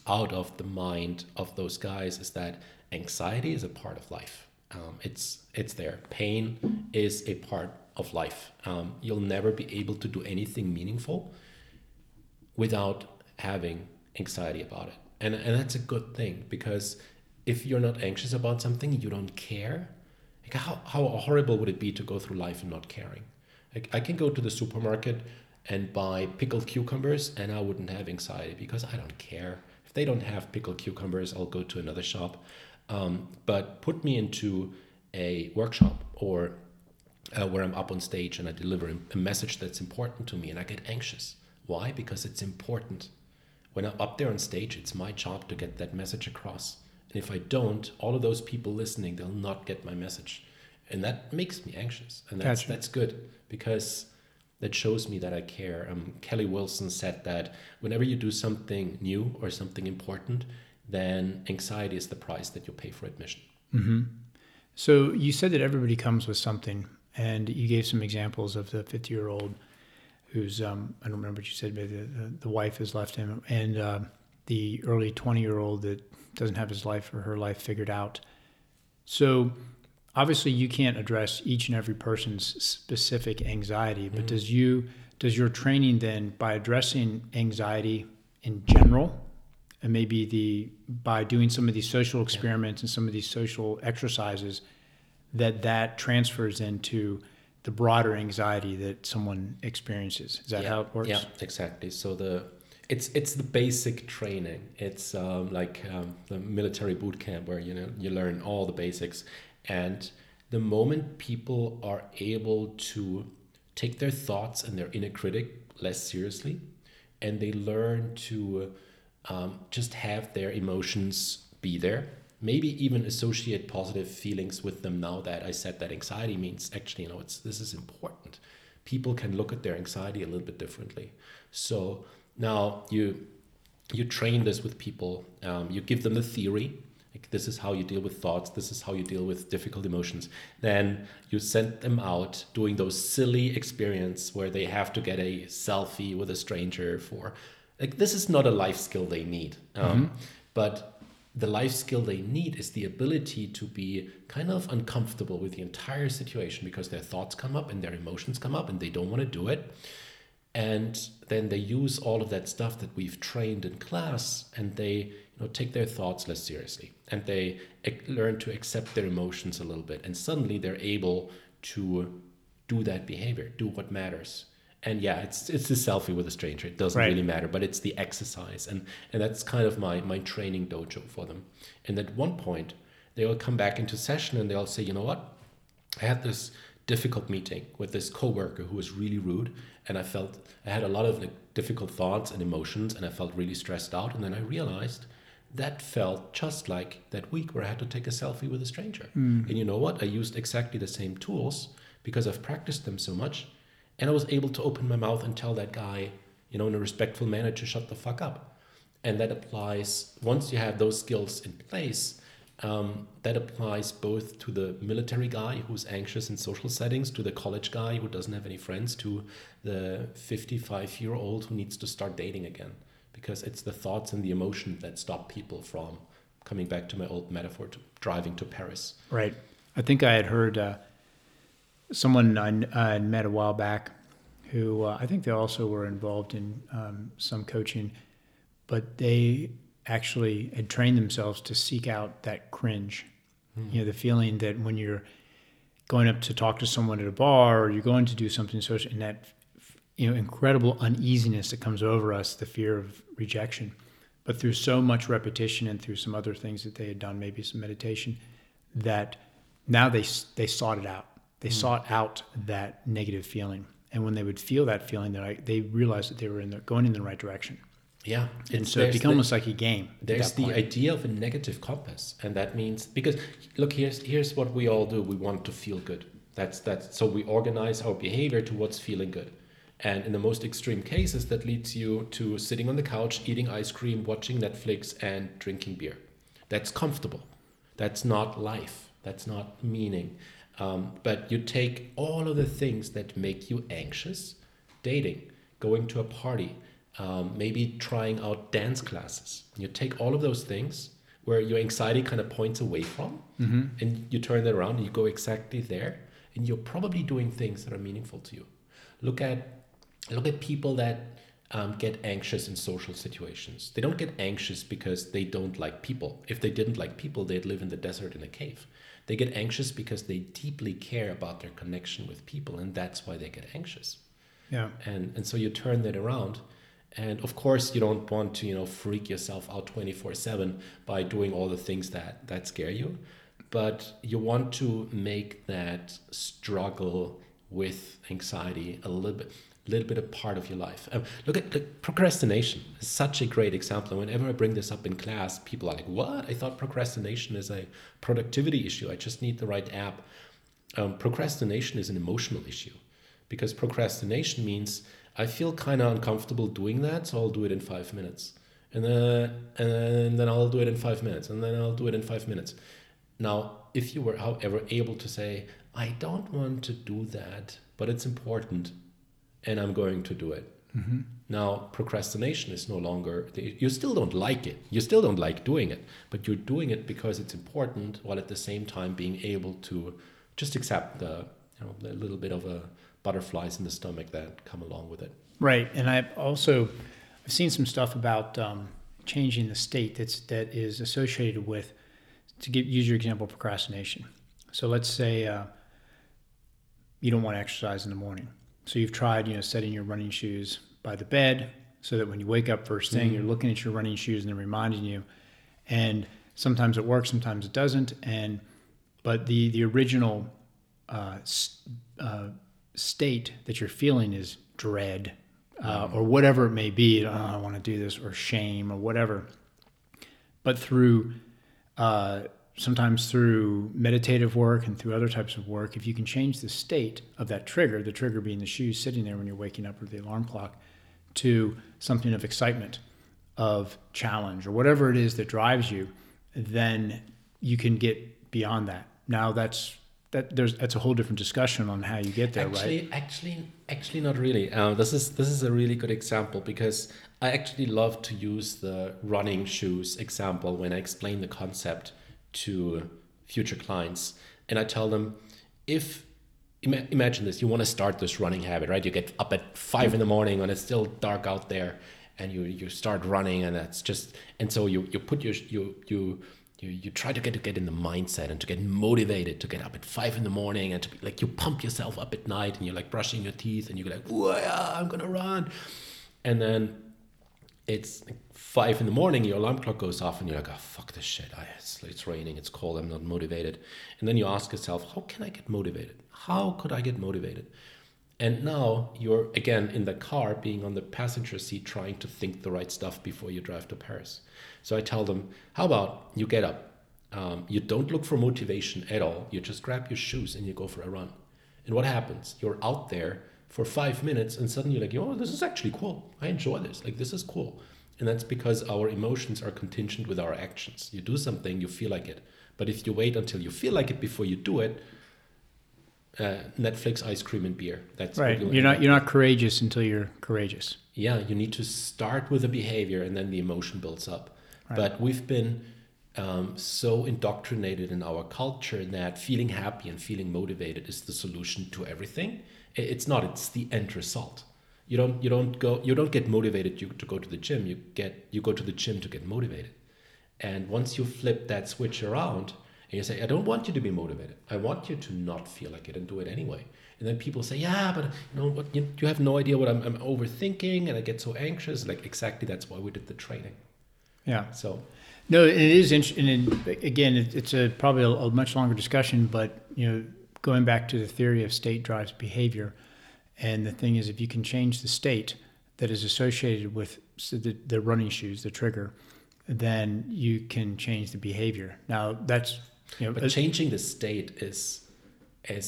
out of the mind of those guys is that anxiety is a part of life. It's there. Pain is a part of life. You'll never be able to do anything meaningful without having anxiety about it. And that's a good thing, because if you're not anxious about something, you don't care. Like how horrible would it be to go through life and not caring? Like I can go to the supermarket and buy pickled cucumbers and I wouldn't have anxiety because I don't care. If they don't have pickled cucumbers, I'll go to another shop. But put me into a workshop or where I'm up on stage and I deliver a message that's important to me, and I get anxious. Why? Because it's important. When I'm up there on stage, it's my job to get that message across. And if I don't, all of those people listening, they'll not get my message. And that makes me anxious. And that's good, because that shows me that I care. Kelly Wilson said that whenever you do something new or something important, then anxiety is the price that you pay for admission. Mm-hmm. So you said that everybody comes with something, and you gave some examples of the 50-year-old who's, I don't remember what you said, but the wife has left him, and the early 20-year-old that doesn't have his life or her life figured out. So obviously you can't address each and every person's specific anxiety, but does your training then, by addressing anxiety in general, and maybe by doing some of these social experiments and some of these social exercises, that transfers into the broader anxiety that someone experiences? Is that how it works? Yeah, exactly. So it's the basic training. It's like the military boot camp where you learn all the basics. And the moment people are able to take their thoughts and their inner critic less seriously, and they learn to just have their emotions be there, maybe even associate positive feelings with them. Now that I said that anxiety means, actually, this is important. People can look at their anxiety a little bit differently. So now you train this with people. You give them the theory. Like, this is how you deal with thoughts. This is how you deal with difficult emotions. Then you send them out doing those silly experiences where they have to get a selfie with a stranger for... Like, this is not a life skill they need. But the life skill they need is the ability to be kind of uncomfortable with the entire situation, because their thoughts come up and their emotions come up and they don't want to do it. And then they use all of that stuff that we've trained in class, and they take their thoughts less seriously, and they learn to accept their emotions a little bit. And suddenly they're able to do that behavior, do what matters. And it's the selfie with a stranger. It doesn't really matter, but it's the exercise. And that's kind of my training dojo for them. And at one point, they will come back into session and they'll say, you know what? I had this difficult meeting with this coworker who was really rude. And I had a lot of difficult thoughts and emotions, and I felt really stressed out. And then I realized that felt just like that week where I had to take a selfie with a stranger. Mm. And you know what? I used exactly the same tools because I've practiced them so much. And I was able to open my mouth and tell that guy, in a respectful manner, to shut the fuck up. And that applies, once you have those skills in place, that applies both to the military guy who's anxious in social settings, to the college guy who doesn't have any friends, to the 55-year-old who needs to start dating again. Because it's the thoughts and the emotion that stop people from, coming back to my old metaphor, to driving to Paris. Right. I think I had heard... someone I met a while back who I think they also were involved in some coaching, but they actually had trained themselves to seek out that cringe. Mm-hmm. The feeling that when you're going up to talk to someone at a bar, or you're going to do something social, and that incredible uneasiness that comes over us, the fear of rejection. But through so much repetition and through some other things that they had done, maybe some meditation, that now they sought it out. They sought out that negative feeling, and when they would feel that feeling, they realized that they were going in the right direction. Yeah, and so it became almost like a game. There's the idea of a negative compass, and that means, because look, here's what we all do: we want to feel good. That's so we organize our behavior towards feeling good, and in the most extreme cases, that leads you to sitting on the couch, eating ice cream, watching Netflix, and drinking beer. That's comfortable. That's not life. That's not meaning. But you take all of the things that make you anxious: dating, going to a party, maybe trying out dance classes. You take all of those things where your anxiety kind of points away from, and you turn that around and you go exactly there. and you're probably doing things that are meaningful to you. Look at people that get anxious in social situations. They don't get anxious because they don't like people. If they didn't like people, they'd live in the desert in a cave. They get anxious because they deeply care about their connection with people, and that's why they get anxious. Yeah. And so you turn that around. And of course, you don't want to, freak yourself out 24/7 by doing all the things that scare you. But you want to make that struggle with anxiety a little bit a part of your life. Look at procrastination. It's such a great example. Whenever I bring this up in class, people are like, what? I thought procrastination is a productivity issue. I just need the right app. Procrastination is an emotional issue, because procrastination means I feel kind of uncomfortable doing that, so I'll do it in 5 minutes. And then I'll do it in 5 minutes. And then I'll do it in 5 minutes. Now, if you were, however, able to say, I don't want to do that, but it's important, and I'm going to do it. Mm-hmm. Now, procrastination is no longer, you still don't like it. You still don't like doing it, but you're doing it because it's important, while at the same time being able to just accept the little bit of a butterflies in the stomach that come along with it. Right. And I've seen some stuff about changing the state that is associated with, use your example, procrastination. So let's say you don't want to exercise in the morning. So you've tried, setting your running shoes by the bed so that when you wake up first thing, mm-hmm. you're looking at your running shoes and they're reminding you. And sometimes it works, sometimes it doesn't. But the original state that you're feeling is dread or whatever it may be. Oh, I want to do this, or shame or whatever. But through sometimes through meditative work and through other types of work, if you can change the state of that trigger, the trigger being the shoes sitting there when you're waking up or the alarm clock, to something of excitement, of challenge, or whatever it is that drives you, then you can get beyond that. Now that's a whole different discussion on how you get there, right? Actually, not really. This is a really good example, because I actually love to use the running shoes example when I explain the concept to future clients. And I tell them, imagine this, you want to start this running habit, right? You get up at 5 in the morning when it's still dark out there, and you start running, and that's just, and so you put you try to get in the mindset and to get motivated to get up at 5 in the morning, and to be like, you pump yourself up at night, and you're like brushing your teeth and you're like, yeah, I'm gonna run. And then it's like 5 in the morning, your alarm clock goes off and you're like, oh, fuck this shit. It's raining, it's cold, I'm not motivated. And then you ask yourself, how could I get motivated? And now you're again in the car, being on the passenger seat, trying to think the right stuff before you drive to Paris. So I tell them, how about you get up? You don't look for motivation at all. You just grab your shoes and you go for a run. And what happens? You're out there for 5 minutes, and suddenly you're like, this is actually cool. I enjoy this. Like, this is cool. And that's because our emotions are contingent with our actions. You do something, you feel like it. But if you wait until you feel like it before you do it, Netflix, ice cream, and beer. That's right. You're not courageous until you're courageous. Yeah, you need to start with a behavior, and then the emotion builds up. Right. But we've been so indoctrinated in our culture that feeling happy and feeling motivated is the solution to everything. It's not. It's the end result. You don't get motivated to go to the gym. You go to the gym to get motivated. And once you flip that switch around, and you say, I don't want you to be motivated. I want you to not feel like it and do it anyway. And then people say, yeah, but you have no idea what I'm overthinking, and I get so anxious. Like, exactly, that's why we did the training. Yeah. So. No, it is interesting. And again, it's probably a much longer discussion, but going back to the theory of state drives behavior. And the thing is, if you can change the state that is associated with the running shoes, the trigger, then you can change the behavior. Now, that's... but changing the state is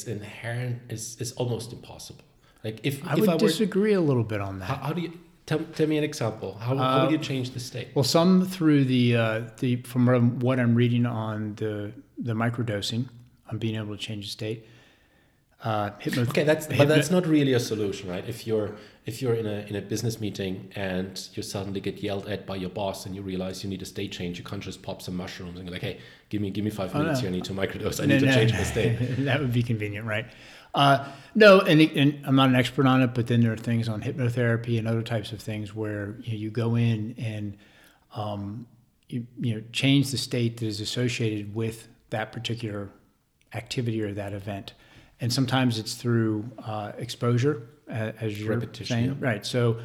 inherent, is almost impossible. Like, I would disagree a little bit on that. How do you tell me an example? How would you change the state? Well, some through the from what I'm reading on the microdosing, on being able to change the state. Okay, that's not really a solution, right? If you're in a business meeting and you suddenly get yelled at by your boss and you realize you need a state change, you can't just pop some mushrooms and go like, hey, give me 5 minutes here, I need to microdose, I need to change my state. That would be convenient, right? No, and I'm not an expert on it, but then there are things on hypnotherapy and other types of things where you go in and you change the state that is associated with that particular activity or that event. And sometimes it's through exposure, as you're repetition, saying, yeah. Right? So,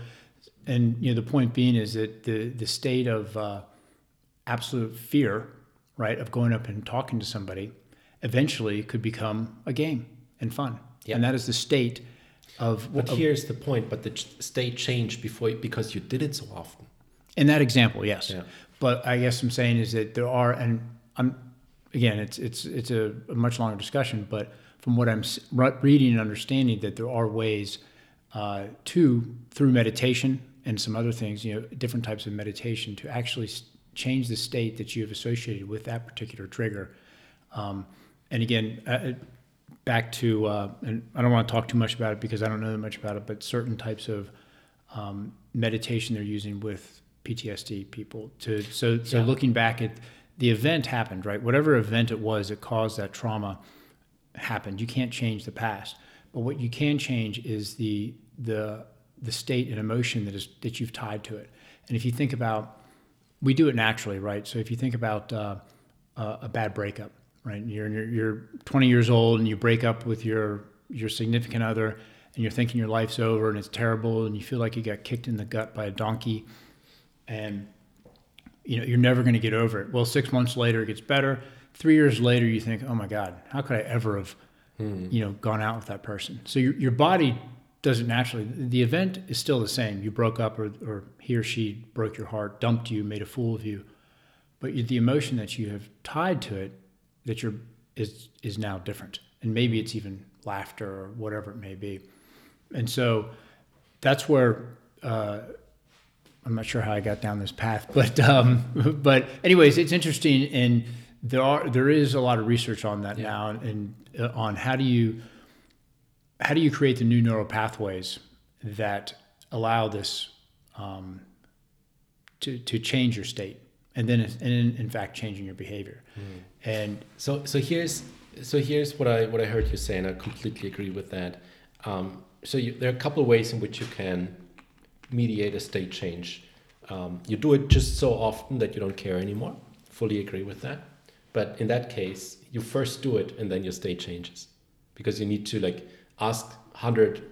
and the point being is that the state of absolute fear, right, of going up and talking to somebody, eventually could become a game and fun, yeah. And that is the state of. But here's the point: but the state changed because you did it so often. In that example, yes. Yeah. But I guess I'm saying is that there are, and it's a much longer discussion, but. From what I'm reading and understanding, that there are ways through meditation and some other things, different types of meditation, to actually change the state that you have associated with that particular trigger. And again, back to, and I don't want to talk too much about it because I don't know that much about it, but certain types of meditation they're using with PTSD people. So looking back at the event happened, right? Whatever event it was that caused that trauma, happened. You can't change the past, but what you can change is the state and emotion that you've tied to it. And if you think about, we do it naturally, right? So if you think about a bad breakup, right? You're 20 years old and you break up with your significant other, and you're thinking your life's over and it's terrible, and you feel like you got kicked in the gut by a donkey, and you're never going to get over it. Well, 6 months later it gets better. 3 years later, you think, oh my God, how could I ever have, gone out with that person? So your body doesn't naturally, the event is still the same. You broke up or he or she broke your heart, dumped you, made a fool of you. But the emotion that you have tied to it is now different. And maybe it's even laughter or whatever it may be. And so that's where, I'm not sure how I got down this path, but anyways, it's interesting. And there is a lot of research on that now, and on how do you create the new neural pathways that allow this to change your state, and then in fact changing your behavior. And so here's what I heard you say, and I completely agree with that. There are a couple of ways in which you can mediate a state change. You do it just so often that you don't care anymore. Fully agree with that. But in that case, you first do it and then your state changes, because you need to ask 100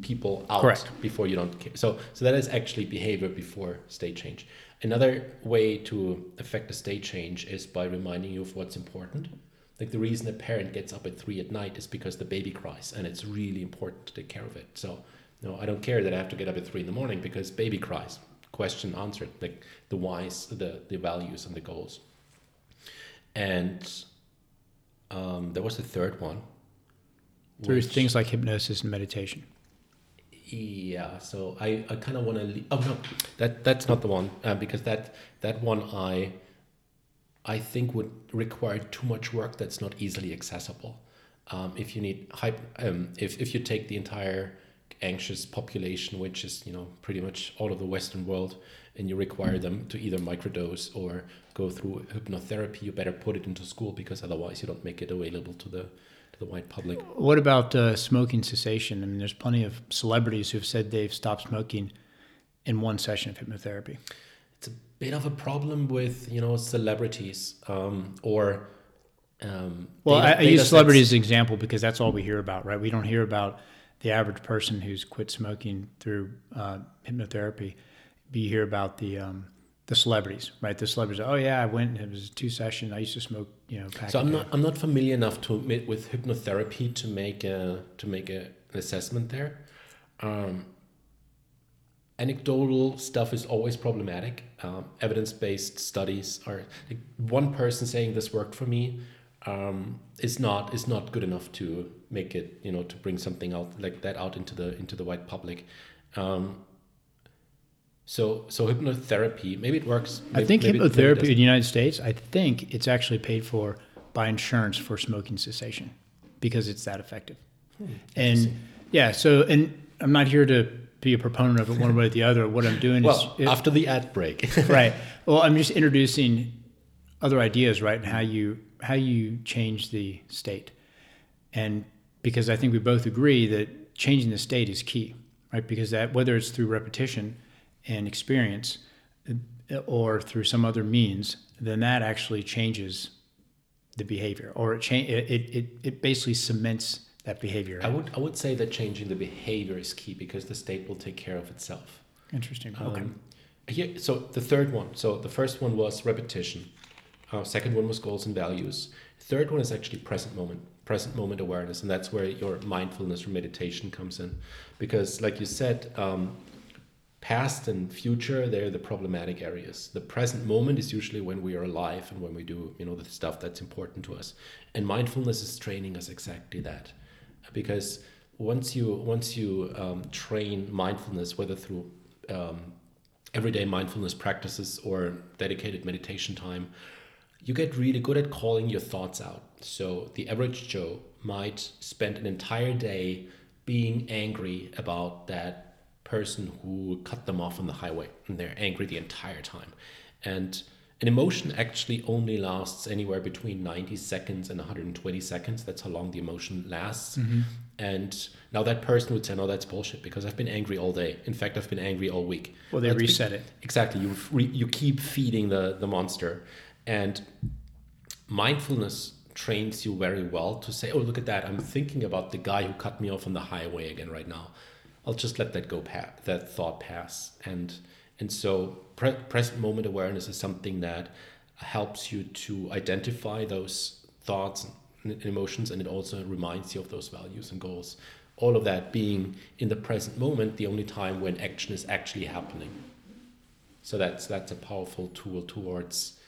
people out. Correct. Before you don't care. So that is actually behavior before state change. Another way to affect a state change is by reminding you of what's important. The reason a parent gets up at 3 at night is because the baby cries, and it's really important to take care of it. So no, I don't care that I have to get up at 3 in the morning because baby cries. Question answered, the whys, the values and the goals. And there was a third one. Through things like hypnosis and meditation. Yeah, so I kind of want to... Oh, no, that's not the one, because that one I think would require too much work that's not easily accessible. If you need... if you take the entire anxious population, which is pretty much all of the Western world, and you require them to either microdose or go through hypnotherapy, you better put it into school, because otherwise you don't make it available to the wide public. What about smoking cessation? I mean, there's plenty of celebrities who've said they've stopped smoking in one session of hypnotherapy. It's a bit of a problem with celebrities I use celebrities as an example because that's all we hear about, right? We don't hear about the average person who's quit smoking through hypnotherapy. You hear about the celebrities, right? The celebrities, oh yeah, I went and it was 2 sessions. I used to smoke, So I'm not familiar enough with hypnotherapy to make an assessment there. Anecdotal stuff is always problematic. Evidence-based studies are one person saying this worked for me. Is not good enough to make it, to bring something out like that out into the wide public. So hypnotherapy, maybe it works. I think hypnotherapy in the United States, I think it's actually paid for by insurance for smoking cessation because it's that effective. And yeah, so, and I'm not here to be a proponent of it one way or the other. What I'm doing is after the ad break, right? Well, I'm just introducing other ideas, right? And how you change the state. And because I think we both agree that changing the state is key, right? Because that, whether it's through repetition and experience or through some other means, then that actually changes the behavior, or it basically cements that behavior. I would say that changing the behavior is key, because the state will take care of itself. Interesting. Okay. Yeah, so the third one. So the first one was repetition. Second one was goals and values. Third one is actually present moment awareness, and that's where your mindfulness or meditation comes in, because like you said, past and future, they're the problematic areas. The present moment is usually when we are alive and when we do, the stuff that's important to us. And mindfulness is training us exactly that, because once you train mindfulness, whether through everyday mindfulness practices or dedicated meditation time, you get really good at calling your thoughts out. So the average Joe might spend an entire day being angry about that person who cut them off on the highway, and they're angry the entire time. And an emotion actually only lasts anywhere between 90 seconds and 120 seconds. That's how long the emotion lasts. Mm-hmm. And now that person would say, no, that's bullshit, because I've been angry all day. In fact, I've been angry all week. Well, they reset it. Exactly. You keep feeding the monster. And mindfulness trains you very well to say, oh, look at that. I'm thinking about the guy who cut me off on the highway again right now. I'll just let that go past, that thought pass. And so present moment awareness is something that helps you to identify those thoughts and emotions, and it also reminds you of those values and goals. All of that being in the present moment, the only time when action is actually happening. So that's a powerful tool towards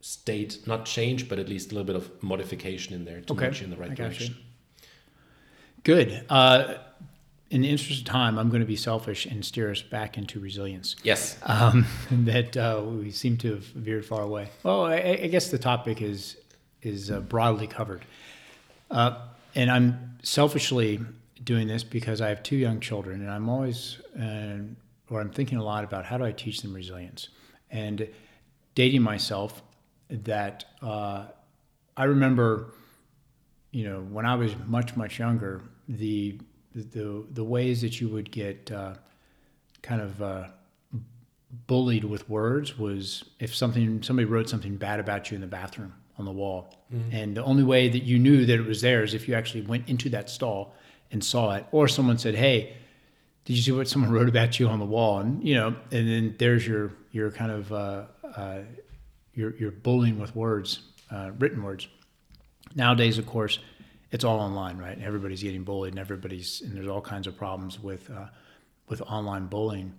state, not change, but at least a little bit of modification in there to okay. Move you in the right direction. Good. In the interest of time, I'm going to be selfish and steer us back into resilience. Yes. That we seem to have veered far away. Well, I guess the topic is broadly covered. And I'm selfishly doing this because I have two young children, and I'm always, I'm thinking a lot about how do I teach them resilience? And dating myself, that I remember, when I was much, much younger, the ways that you would get kind of bullied with words was if somebody wrote something bad about you in the bathroom on the wall. Mm-hmm. And the only way that you knew that it was there is if you actually went into that stall and saw it, or someone said, hey, did you see what someone wrote about you on the wall? And and then there's your kind of your bullying with words, written words. Nowadays, of course, it's all online, right? Everybody's getting bullied, and there's all kinds of problems with online bullying,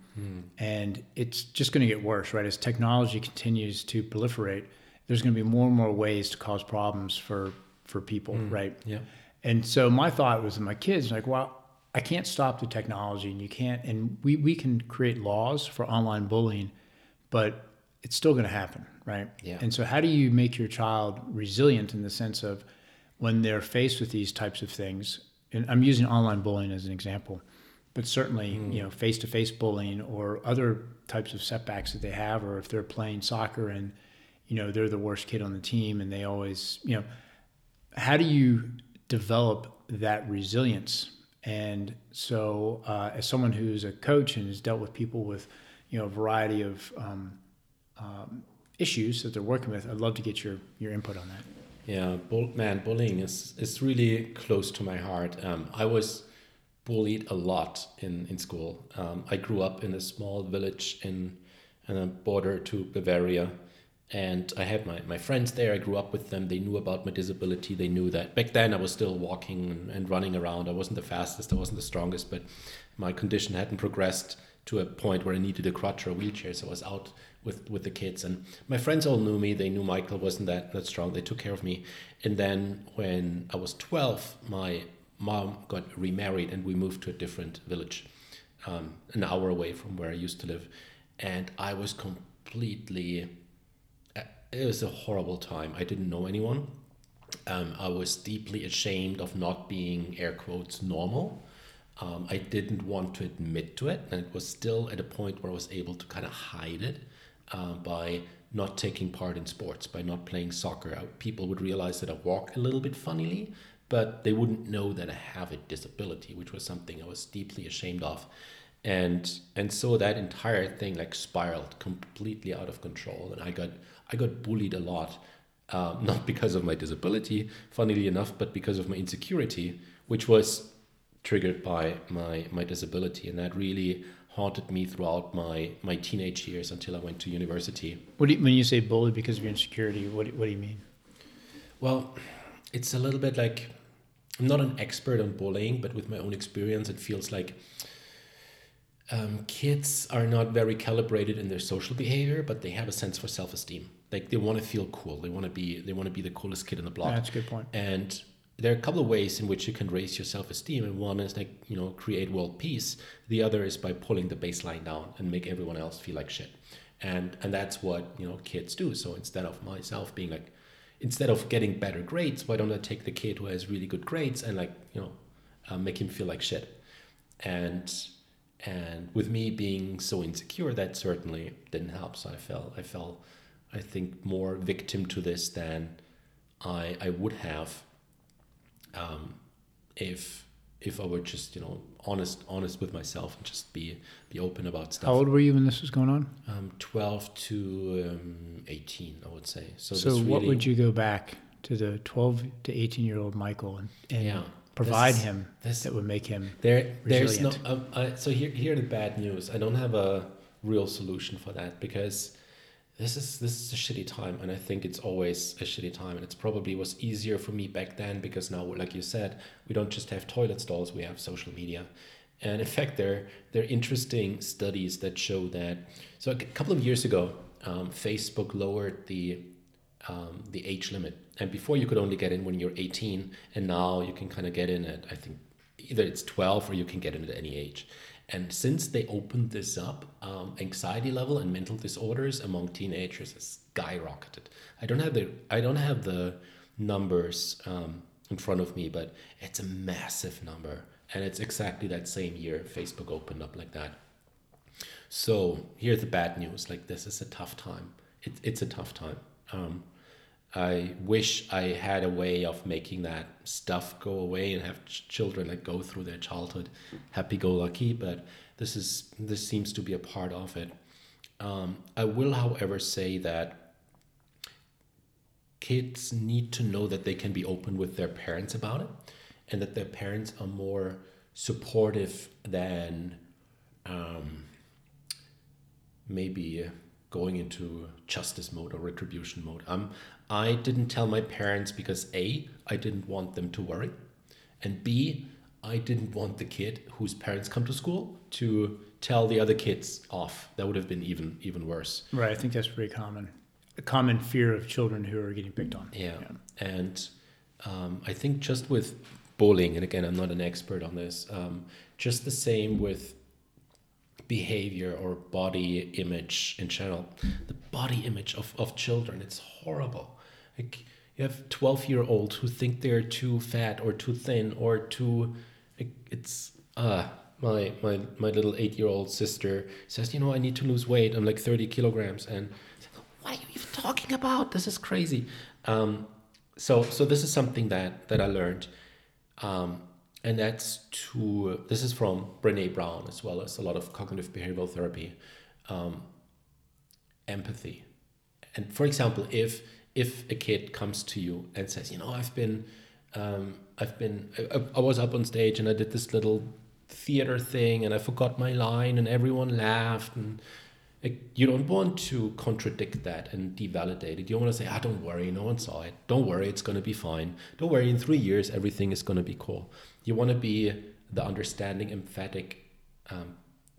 and it's just going to get worse, right? As technology continues to proliferate, there's going to be more and more ways to cause problems for people, right? Yeah. And so my thought was, my kids, like, well, I can't stop the technology, and you can't, and we can create laws for online bullying, but it's still going to happen, right? Yeah. And so how do you make your child resilient in the sense of, when they're faced with these types of things, and I'm using online bullying as an example, but certainly, face-to-face bullying or other types of setbacks that they have, or if they're playing soccer and, they're the worst kid on the team and they always, how do you develop that resilience? And so as someone who's a coach and has dealt with people with, a variety of issues that they're working with, I'd love to get your input on that. Yeah, bullying is really close to my heart. I was bullied a lot in school. I grew up in a small village in a border to Bavaria, and I had my friends there. I grew up with them. They knew about my disability. They knew that. Back then, I was still walking and running around. I wasn't the fastest. I wasn't the strongest, but my condition hadn't progressed to a point where I needed a crutch or a wheelchair, so I was out with the kids. And my friends all knew me. They knew Michael wasn't that strong. They took care of me. And then when I was 12, my mom got remarried and we moved to a different village, an hour away from where I used to live. And I was completely, it was a horrible time. I didn't know anyone. I was deeply ashamed of not being, air quotes, normal. I didn't want to admit to it, and it was still at a point where I was able to kind of hide it by not taking part in sports, by not playing soccer. People would realize that I walk a little bit funnily, but they wouldn't know that I have a disability, which was something I was deeply ashamed of. And so that entire thing like spiraled completely out of control, and I got bullied a lot, not because of my disability, funnily enough, but because of my insecurity, which was triggered by my disability. And that really haunted me throughout my teenage years until I went to university. When you say bullied because of your insecurity, what do you mean? Well, it's a little bit like, I'm not an expert on bullying, but with my own experience, it feels like kids are not very calibrated in their social behavior, but they have a sense for self-esteem. Like they want to feel cool. They want to be the coolest kid on the block. That's a good point. And there are a couple of ways in which you can raise your self-esteem, and one is like, you know, create world peace. The other is by pulling the baseline down and make everyone else feel like shit. And that's what, you know, kids do. So instead of getting better grades, why don't I take the kid who has really good grades and make him feel like shit? And with me being so insecure, that certainly didn't help. So I fell, I think, more victim to this than I would have. If I were just, you know, honest with myself and just be open about stuff. How old were you when this was going on? 12 to 18, I would say. So what would you go back to the 12 to 18-year-old Michael and provide him that would make him resilient? So here are the bad news. I don't have a real solution for that, because this is a shitty time, and I think it's always a shitty time, and it's probably was easier for me back then, because now, like you said, we don't just have toilet stalls, we have social media. And in fact, there are interesting studies that show that. So a couple of years ago, Facebook lowered the age limit, and before you could only get in when you're 18, and now you can kind of get in at, I think, either it's 12 or you can get in at any age. And since they opened this up, anxiety level and mental disorders among teenagers has skyrocketed. I don't have the numbers in front of me, but it's a massive number, and it's exactly that same year Facebook opened up like that. So here's the bad news: like, this is a tough time. It's a tough time. I wish I had a way of making that stuff go away and have children like go through their childhood happy-go-lucky, but this seems to be a part of it. I will, however, say that kids need to know that they can be open with their parents about it, and that their parents are more supportive than maybe going into justice mode or retribution mode. I didn't tell my parents because A, I didn't want them to worry, and B, I didn't want the kid whose parents come to school to tell the other kids off. That would have been even worse. Right, I think that's pretty common. A common fear of children who are getting picked on. Yeah. And I think just with bullying, and again, I'm not an expert on this, just the same with behavior or body image in general. The body image of children, it's horrible. Like, you have 12-year-olds who think they're too fat or too thin or too, it's, my little 8-year-old sister says, you know, I need to lose weight. I'm like 30 kilograms. And it's like, what are you even talking about? This is crazy. So this is something that I learned. And this is from Brené Brown, as well as a lot of cognitive behavioral therapy, empathy. And for example, if a kid comes to you and says, you know, I was up on stage and I did this little theater thing and I forgot my line and everyone laughed, and you don't want to contradict that and devalidate it. You want to say, don't worry, no one saw it. Don't worry, it's going to be fine. Don't worry, in 3 years, everything is going to be cool. You want to be the understanding, emphatic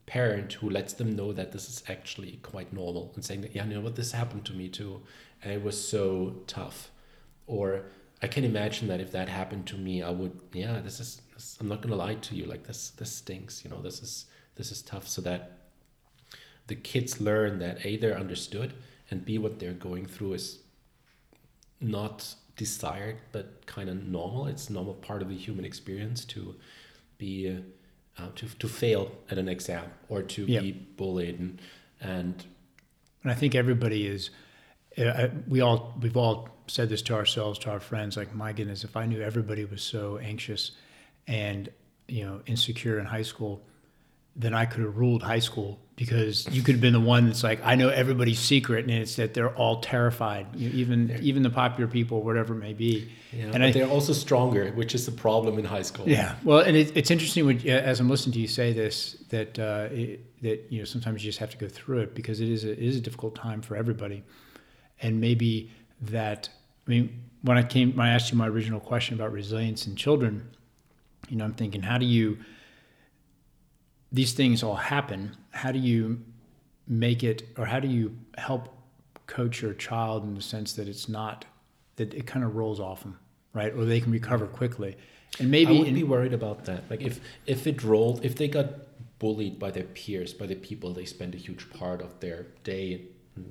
parent who lets them know that this is actually quite normal, and saying that, you know what, this happened to me too, and it was so tough. Or I can imagine that if that happened to me, I would, I'm not going to lie to you, like this stinks, you know, this is tough. So that the kids learn that A, they're understood, and B, what they're going through is not desired but kind of normal. It's normal part of the human experience to be to fail at an exam or to be bullied, and I think everybody is. We've all said this to ourselves, to our friends, like, my goodness, if I knew everybody was so anxious and, you know, insecure in high school, then I could have ruled high school, because you could have been the one that's like, I know everybody's secret, and it's that they're all terrified, you know, even the popular people, whatever it may be. Yeah, and they're also stronger, which is the problem in high school. Yeah, well, and it's interesting when, as I'm listening to you say this, that that you know, sometimes you just have to go through it, because it is a difficult time for everybody. And maybe that, I mean, when I asked you my original question about resilience in children, you know, I'm thinking, these things all happen. How do you make it, or how do you help coach your child in the sense that it's not, that it kind of rolls off them, right? Or they can recover quickly. And maybe I would be worried about that. Like if it rolled, if they got bullied by their peers, by the people they spend a huge part of their day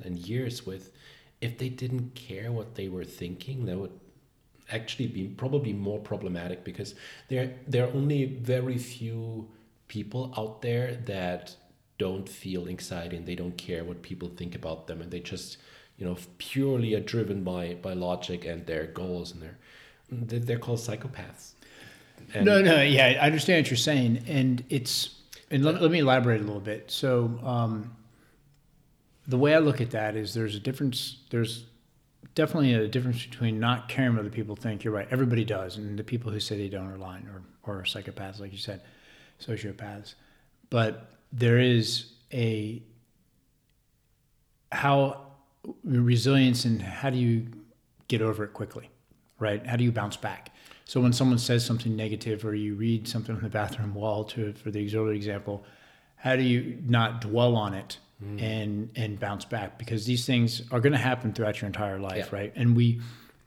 and years with, if they didn't care what they were thinking, that would actually be probably more problematic, because there are only very few people out there that don't feel anxiety and they don't care what people think about them, and they just, you know, purely are driven by logic and their goals, and they're called psychopaths. And yeah, I understand what you're saying, and let me elaborate a little bit. So the way I look at that is there's definitely a difference between not caring what other people think. You're right, everybody does, and the people who say they don't are lying or psychopaths, like you said, sociopaths. But there is resilience, and how do you get over it quickly, right? How do you bounce back? So when someone says something negative, or you read something on the bathroom wall, for the auxiliary example, how do you not dwell on it? Mm. And bounce back, because these things are going to happen throughout your entire life, right? And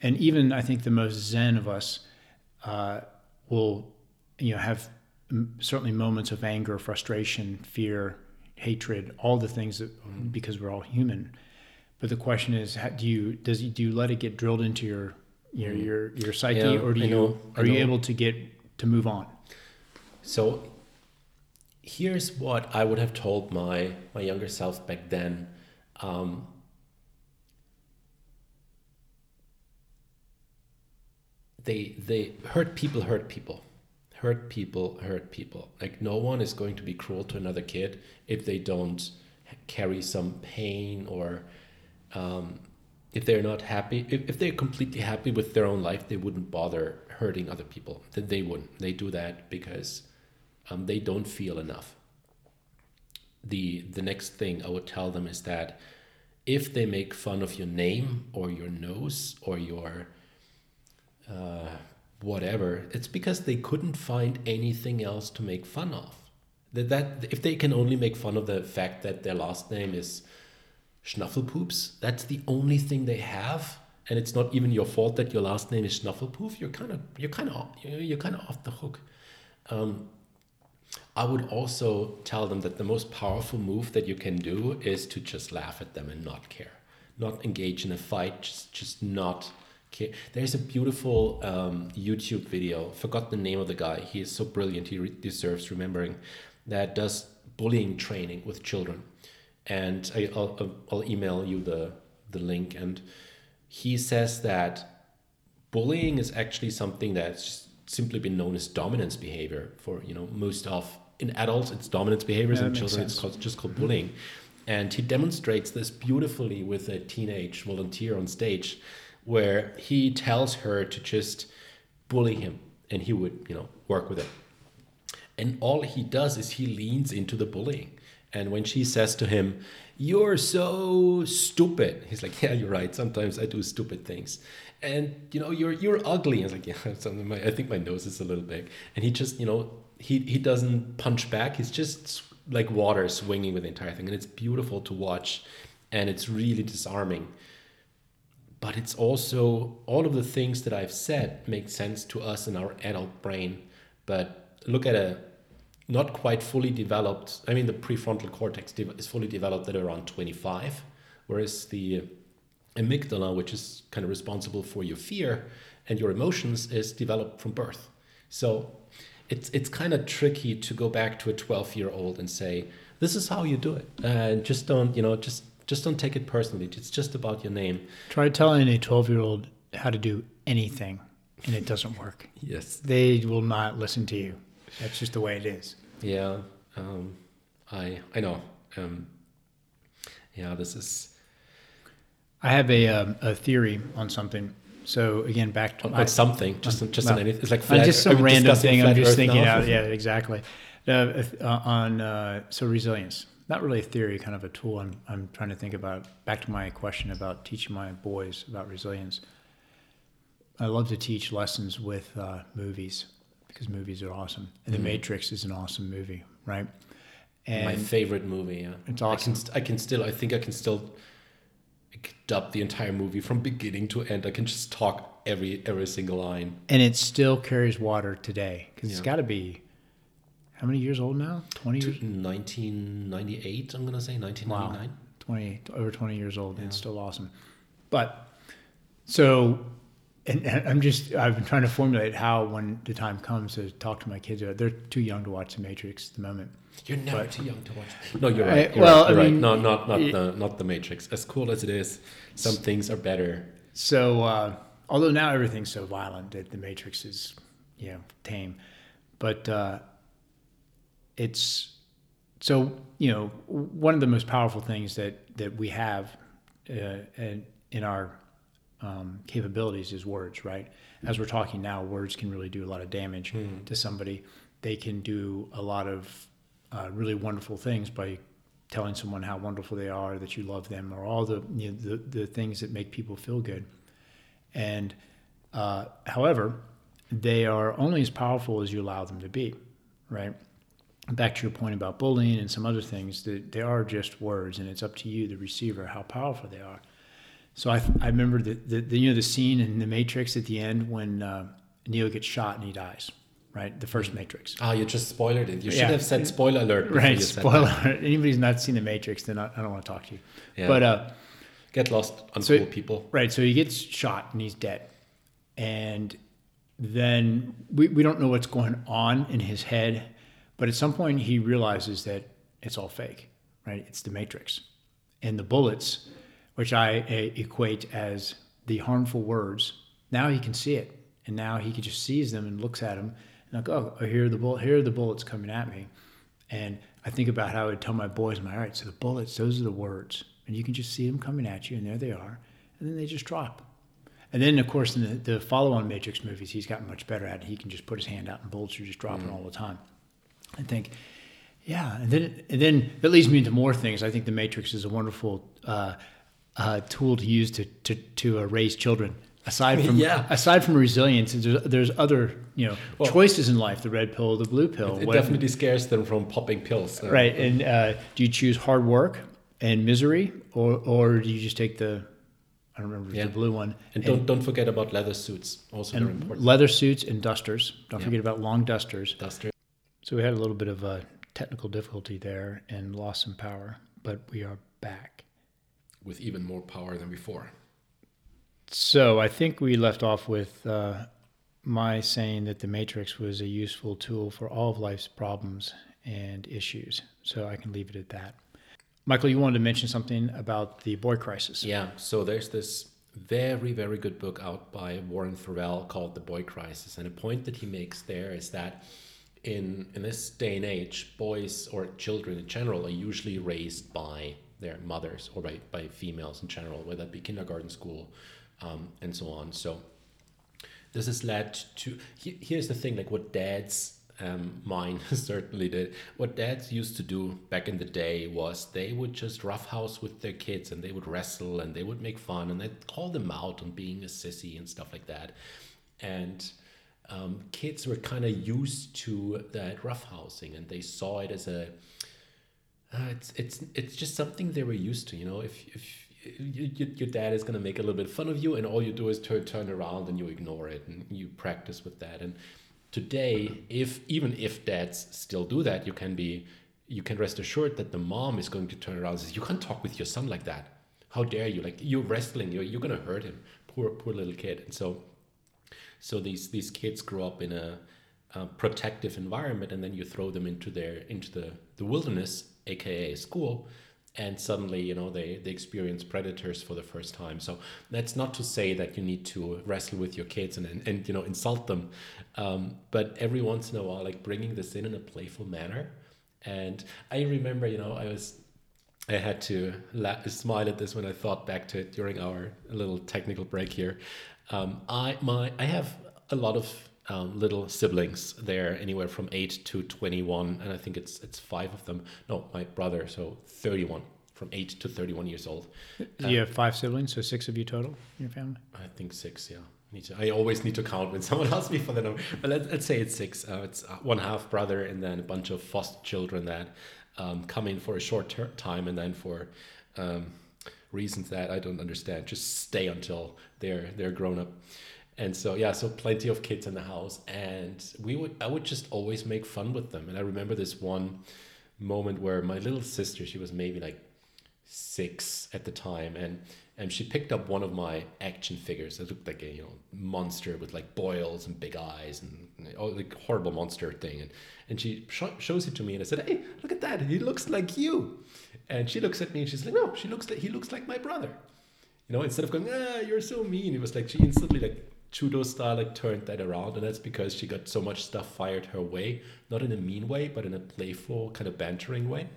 even I think the most zen of us will, you know, have certainly moments of anger, frustration, fear, hatred, all the things that, because we're all human. But the question is, do you let it get drilled into your psyche, or are you able to get to move on? So here's what I would have told my younger self back then. They hurt people. Like, no one is going to be cruel to another kid if they don't carry some pain, or if they're not happy. If they're completely happy with their own life, they wouldn't bother hurting other people. They wouldn't. They do that because they don't feel enough. The next thing I would tell them is that if they make fun of your name or your nose or your whatever, it's because they couldn't find anything else to make fun of. That if they can only make fun of the fact that their last name is Schnuffelpoops, that's the only thing they have, and it's not even your fault that your last name is Schnuffelpoop. You're kind of off the hook. I would also tell them that the most powerful move that you can do is to just laugh at them and not care, not engage in a fight, just not care. There's a beautiful YouTube video, forgot the name of the guy, he is so brilliant, he deserves remembering, that does bullying training with children. And I'll email you the link. And he says that bullying is actually something that's just simply been known as dominance behavior for, you know, most of, in adults it's dominance behaviors, in children it's just called bullying. And he demonstrates this beautifully with a teenage volunteer on stage, where he tells her to just bully him, and he would, you know, work with it. And all he does is he leans into the bullying. And when she says to him, "You're so stupid," he's like, "Yeah, you're right. Sometimes I do stupid things. And, you know, you're ugly." And I was like, "Yeah, I think my nose is a little big." And he just, you know, he doesn't punch back. He's just like water swinging with the entire thing. And it's beautiful to watch. And it's really disarming. But it's also, all of the things that I've said make sense to us in our adult brain. But look at a not quite fully developed, I mean, the prefrontal cortex is fully developed at around 25, whereas the amygdala, which is kind of responsible for your fear and your emotions, is developed from birth. So it's kind of tricky to go back to a 12-year-old and say, this is how you do it. Just don't, you know, just don't take it personally. It's just about your name. Try telling a 12-year-old how to do anything, and it doesn't work. Yes. They will not listen to you. That's just the way it is. Yeah. I know. Yeah, this is... I have a theory on something. So again, back to anything. It's like flat, just some random thing. I'm just thinking out. Yeah, exactly. So resilience, not really a theory, kind of a tool. I'm trying to think about back to my question about teaching my boys about resilience. I love to teach lessons with movies because movies are awesome. And The Matrix is an awesome movie, right? And my favorite movie. Yeah, it's awesome. I think I can still dub the entire movie from beginning to end. I can just talk every single line, and it still carries water today because It's got to be how many years old now? 20 years? 1998, I'm gonna say. 1999. Wow. 20 years old, yeah. And it's still awesome. But so and I've been trying to formulate how, when the time comes to talk to my kids, they're too young to watch The Matrix at the moment. You're never too young to watch it. No, you're right. Not The Matrix. As cool as it is, some things are better. So, although now everything's so violent that The Matrix is, tame. But it's... So, one of the most powerful things that we have in our capabilities is words, right? As we're talking now, words can really do a lot of damage to somebody. They can do a lot of really wonderful things by telling someone how wonderful they are, that you love them, or all the things that make people feel good. And however, they are only as powerful as you allow them to be, right? Back to your point about bullying and some other things, that they are just words, and it's up to you, the receiver, how powerful they are. So I remember the scene in The Matrix at the end when Neo gets shot and he dies. Right, the first Matrix. Oh, you just spoiled it. You should have said spoiler alert. Right, spoiler alert. Anybody's not seen The Matrix, then I don't want to talk to you. Yeah. But get lost, uncool people. Right, so he gets shot and he's dead, and then we don't know what's going on in his head, but at some point he realizes that it's all fake. Right, it's The Matrix, and the bullets, which I equate as the harmful words. Now he can see it, and now he can just sees them and looks at them. Like, oh, here are the bullets coming at me. And I think about how I would tell my boys, I'm like, all right, so the bullets, those are the words. And you can just see them coming at you, and there they are. And then they just drop. And then, of course, in the follow-on Matrix movies, he's gotten much better at it. He can just put his hand out, and bullets are just dropping all the time. I think, And then that leads me into more things. I think The Matrix is a wonderful tool to use to raise children. Aside from resilience, there's other choices in life, the red pill, the blue pill. It definitely scares them from popping pills. Right, and do you choose hard work and misery, or do you just take the, I don't remember, the blue one? And don't forget about leather suits, also very important. Leather suits and dusters. Don't forget about long dusters. So we had a little bit of a technical difficulty there and lost some power, but we are back. With even more power than before. So I think we left off with my saying that The Matrix was a useful tool for all of life's problems and issues. So I can leave it at that. Michael, you wanted to mention something about The Boy Crisis. Yeah, so there's this very, very good book out by Warren Farrell called The Boy Crisis. And a point that he makes there is that in this day and age, boys or children in general are usually raised by their mothers or by females in general, whether that be kindergarten, school, and so on. So this has led to, here's the thing, like what dads, mine certainly did, what dads used to do back in the day was they would just roughhouse with their kids, and they would wrestle, and they would make fun, and they'd call them out on being a sissy and stuff like that. And kids were kind of used to that roughhousing, and they saw it as it's just something they were used to. If your dad is going to make a little bit of fun of you, and all you do is turn around and you ignore it, and you practice with that. And today, even if dads still do that, you can rest assured that the mom is going to turn around and say, you can't talk with your son like that. how dare you? Like, you're wrestling, you're gonna hurt him, poor little kid. And so these kids grow up in a protective environment, and then you throw them into the wilderness, aka school, and suddenly they experience predators for the first time. So that's not to say that you need to wrestle with your kids and insult them, but every once in a while, like, bringing this in a playful manner. And I remember, I had to smile at this when I thought back to it during our little technical break here. I have a lot of little siblings. They're anywhere from 8 to 21, and I think it's 5 of them. No, my brother, so 31, from 8 to 31 years old. You have 5 siblings, so 6 of you total in your family? I think 6, yeah. I always need to count when someone asks me for the number. But let's say it's 6. It's one half brother and then a bunch of foster children that come in for a short time and then for reasons that I don't understand, just stay until they're grown up. And so, so plenty of kids in the house, and I would just always make fun with them. And I remember this one moment where my little sister, she was maybe like 6 at the time, and she picked up one of my action figures that looked like a monster with like boils and big eyes and like horrible monster thing, and she shows it to me, and I said, "Hey, look at that! He looks like you." And she looks at me and she's like, "No, he looks like my brother." Instead of going, "Ah, you're so mean," it was like she instantly, like, judo style, like, turned that around. And that's because she got so much stuff fired her way, not in a mean way, but in a playful, kind of bantering way.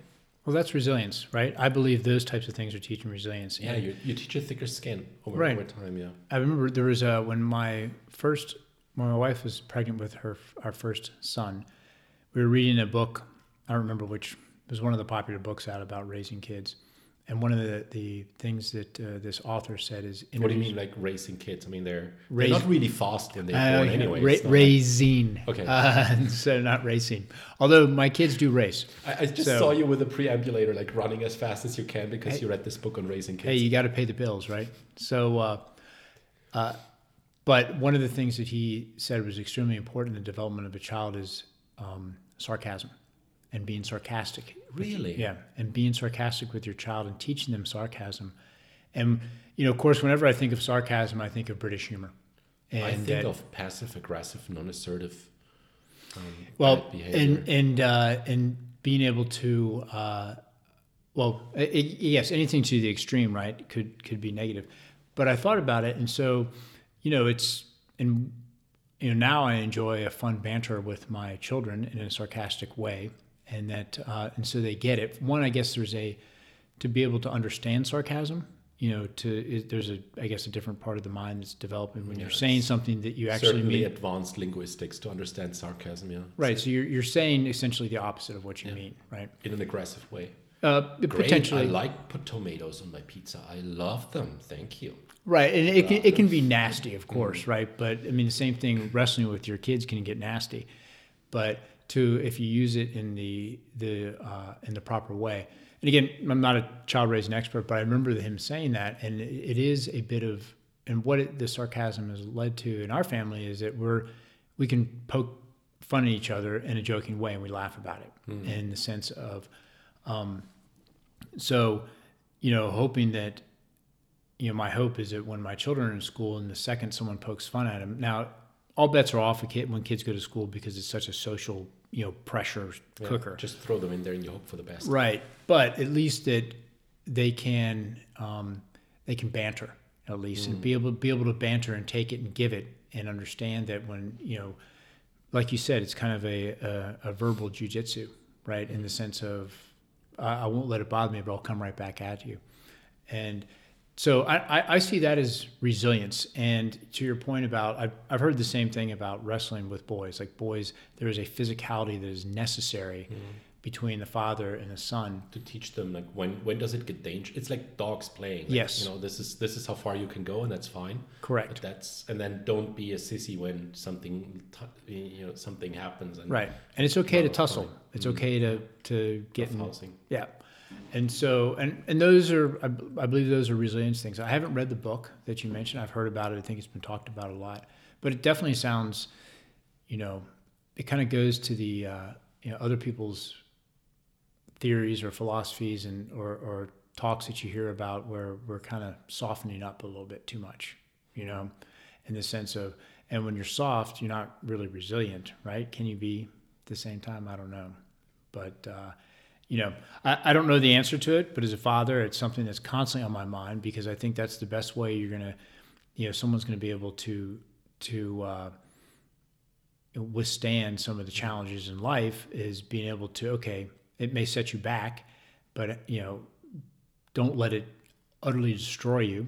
Well, that's resilience, right? I believe those types of things are teaching resilience. Yeah, you teach a thicker skin over time, yeah. I remember there was when my wife was pregnant with our first son, we were reading a book, I don't remember which, it was one of the popular books out about raising kids. And one of the things that this author said is... What do you mean, like, raising kids? I mean, they're not really fast when they're born anyway. Raising. Like... Okay. So not racing. Although my kids do race. I just saw you with a preambulator, like, running as fast as you can because you read this book on raising kids. Hey, you got to pay the bills, right? So, but one of the things that he said was extremely important in the development of a child is sarcasm. And being sarcastic. Really? Yeah. And being sarcastic with your child and teaching them sarcasm. And, of course, whenever I think of sarcasm, I think of British humor. And I think of passive-aggressive, non-assertive behavior. And being able to, yes, anything to the extreme, right, could be negative. But I thought about it, and so, now I enjoy a fun banter with my children in a sarcastic way. And that, and so they get it. One, I guess there's to be able to understand sarcasm, there's a different part of the mind that's developing when you're saying something that you actually mean. Certainly advanced linguistics to understand sarcasm, yeah. Right, so you're saying essentially the opposite of what you mean, right? In an aggressive way. Great, potentially. I like put tomatoes on my pizza. I love them, thank you. Right, and it can be nasty, of course, right? But, I mean, the same thing, wrestling with your kids can get nasty. But... if you use it in the proper way. And again, I'm not a child raising expert, but I remember him saying that, and it is a bit of, and what the sarcasm has led to in our family is that we can poke fun at each other in a joking way, and we laugh about it in the sense of, hoping that, my hope is that when my children are in school and the second someone pokes fun at them, now all bets are off when kids go to school because it's such a social, pressure cooker. Yeah, just throw them in there and you hope for the best. Right, but at least that they can banter at least and be able to banter and take it and give it and understand that when like you said, it's kind of a verbal jujitsu, right? In the sense of I won't let it bother me, but I'll come right back at you. And so I see that as resilience. And to your point about, I've heard the same thing about wrestling with boys. Like boys, there is a physicality that is necessary between the father and the son. To teach them, like, when does it get dangerous? It's like dogs playing. Like, yes. This is how far you can go, and that's fine. Correct. But and then don't be a sissy when something happens. And right. And it's okay to tussle. Fine. It's okay to get in. Yeah. And so, and those are, I believe those are resilience things. I haven't read the book that you mentioned. I've heard about it. I think it's been talked about a lot, but it definitely sounds, it kind of goes to the other people's theories or philosophies and, or talks that you hear about where we're kind of softening up a little bit too much, you know, in the sense of, and when you're soft, you're not really resilient, right? Can you be at the same time? I don't know. But, you know, I don't know the answer to it, but as a father, it's something that's constantly on my mind because I think that's the best way you're going to, you know, someone's going to be able to withstand some of the challenges in life is being able to, okay, it may set you back, but, you know, don't let it utterly destroy you,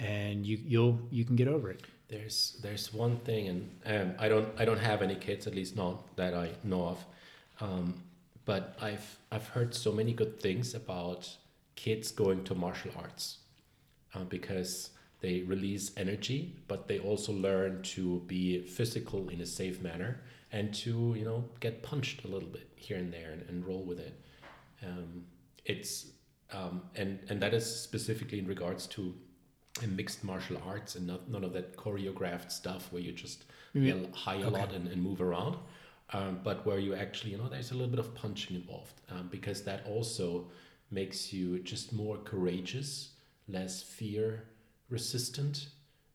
and you can get over it. There's one thing, and I don't have any kids, at least not that I know of, but I've heard so many good things about kids going to martial arts, because they release energy, but they also learn to be physical in a safe manner and to, you know, get punched a little bit here and there and roll with it. And that is specifically in regards to mixed martial arts and none of that choreographed stuff where you just high a lot and move around, but where you actually, you know, there's a little bit of punching involved, because that also makes you just more courageous, less fear resistant,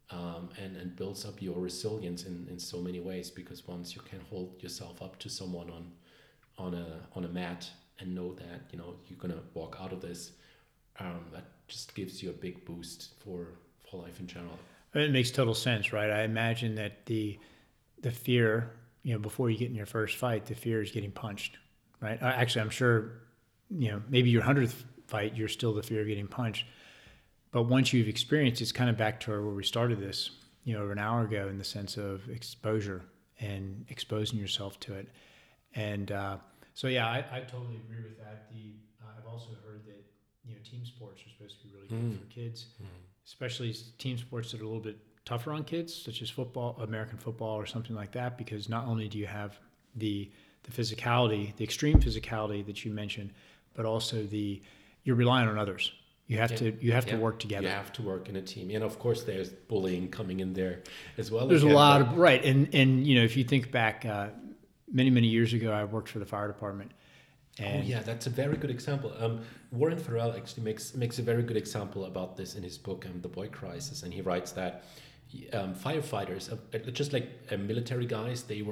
and builds up your resilience in so many ways, because once you can hold yourself up to someone on a mat and know that, you know, you're gonna walk out of this, that just gives you a big boost for life in general. It makes total sense, right? I imagine that the fear, you know, before you get in your first fight, the fear is getting punched, right? Actually, I'm sure, you know, maybe your 100th fight, you're still the fear of getting punched. But once you've experienced, it's kind of back to where we started this, you know, over an hour ago, in the sense of exposure and exposing yourself to it. And so, yeah, I totally agree with that. I've also heard that, you know, team sports are supposed to be really good for kids, especially team sports that are a little bit tougher on kids, such as football, American football or something like that, because not only do you have the physicality, the extreme physicality that you mentioned, but also you're relying on others. You have to work together. You have to work in a team. And of course, there's bullying coming in there as well. There's a lot of, right. And you know, if you think back many, many years ago, I worked for the fire department. And oh yeah, that's a very good example. Warren Farrell actually makes a very good example about this in his book, The Boy Crisis. And he writes that firefighters, just like military guys, they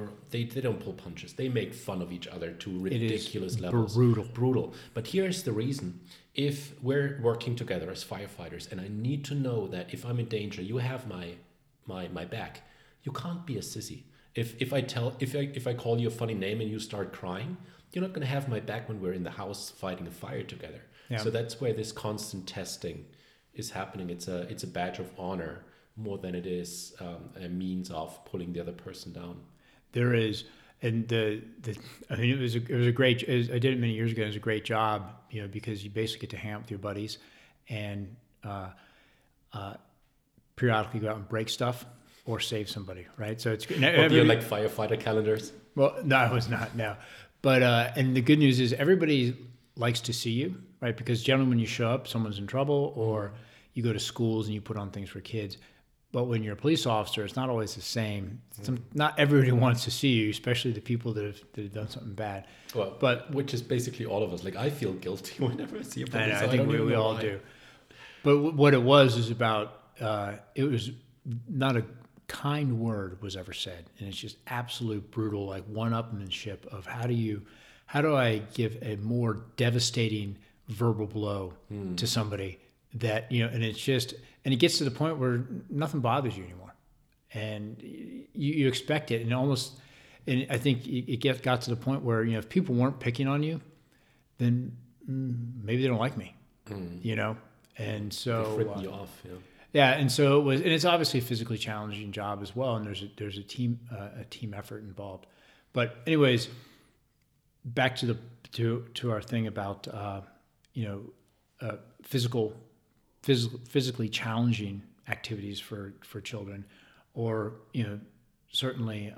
don't pull punches. They make fun of each other to ridiculous levels. Brutal. But here's the reason. If we're working together as firefighters and I need to know that if I'm in danger, you have my back, you can't be a sissy. If I call you a funny name and you start crying, you're not going to have my back when we're in the house fighting a fire together. Yeah. So that's where this constant testing is happening. It's a badge of honor more than it is a means of pulling the other person down. There is, and it was a great. I did it many years ago. It was a great job, you know, because you basically get to hang out with your buddies and periodically go out and break stuff or save somebody, right? So it's you like firefighter calendars. Well, no, it was not. No. But and the good news is everybody likes to see you, right? Because generally when you show up, someone's in trouble, or you go to schools and you put on things for kids. But when you're a police officer, it's not always the same. Not everybody wants to see you, especially the people that have done something bad. Well, but which is basically all of us. Like I feel guilty whenever I see a police officer. I think we all do. But what it was is about it was not a kind word was ever said, and it's just absolute brutal, like one-upmanship of how do I give a more devastating verbal blow to somebody that, you know, and it's just, and it gets to the point where nothing bothers you anymore, and you expect it, and almost, and I think it got to the point where, you know, if people weren't picking on you, then maybe they don't like me, you know, and so they fripped you off, yeah. Yeah, and so it was, and it's obviously a physically challenging job as well, and there's a team effort involved. But anyways, back to the our thing about physically challenging activities for children, or, you know, certainly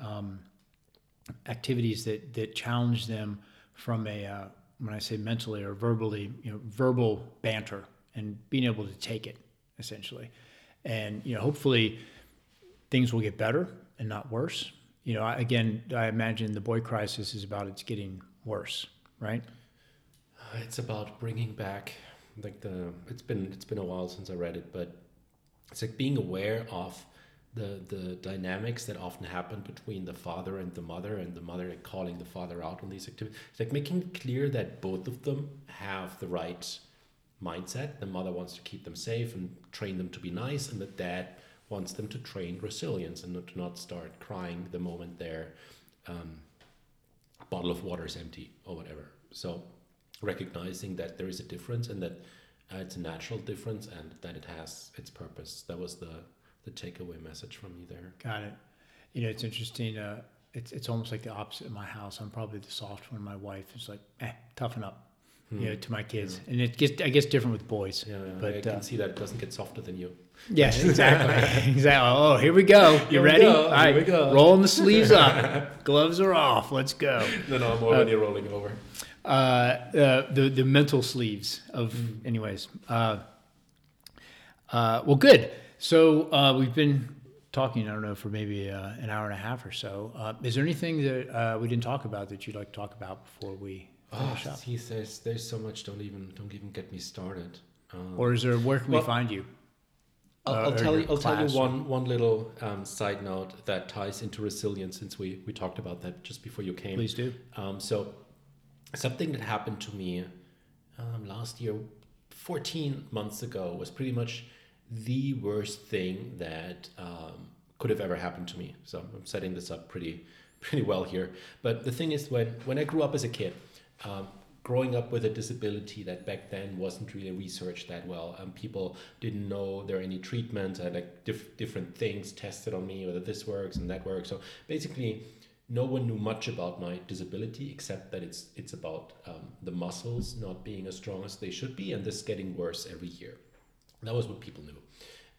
activities that challenge them from a when I say mentally or verbally, you know, verbal banter and being able to take it essentially. And, you know, hopefully things will get better and not worse. You know, I imagine the boy crisis is about it's getting worse, right? It's about bringing back like it's been a while since I read it, but it's like being aware of the dynamics that often happen between the father and the mother, and the mother calling the father out on these activities. It's like making it clear that both of them have the right mindset. The mother wants to keep them safe and train them to be nice, and the dad wants them to train resilience and not start crying the moment their bottle of water is empty or whatever. So recognizing that there is a difference, and that it's a natural difference, and that it has its purpose. That was the takeaway message from you there. Got it. You know, it's interesting. It's almost like the opposite of my house. I'm probably the soft one. My wife is like, toughen up, you know, to my kids. Yeah. And it gets, I guess, different with boys. Yeah, yeah. But I can see that it doesn't get softer than you. Yes, exactly. Exactly. Oh, here we go. You ready? All right. Here we go. Rolling the sleeves up. Gloves are off. Let's go. No, I'm already rolling over. The mental sleeves of, anyways. Well, good. So we've been talking, I don't know, for maybe an hour and a half or so. Is there anything that we didn't talk about that you'd like to talk about before we finish up? Geez, there's so much. Don't even get me started. Or is there, where can we find you? I'll tell you one little side note that ties into resilience, since we talked about that just before you came. Please do. So something that happened to me last year, 14 months ago, was pretty much the worst thing that could have ever happened to me. So I'm setting this up pretty well here. But the thing is, when I grew up as a kid, growing up with a disability that back then wasn't really researched that well, and people didn't know there were any treatments. I had like different things tested on me, whether this works and that works. So basically, no one knew much about my disability, except that it's about the muscles not being as strong as they should be, and this getting worse every year. That was what people knew.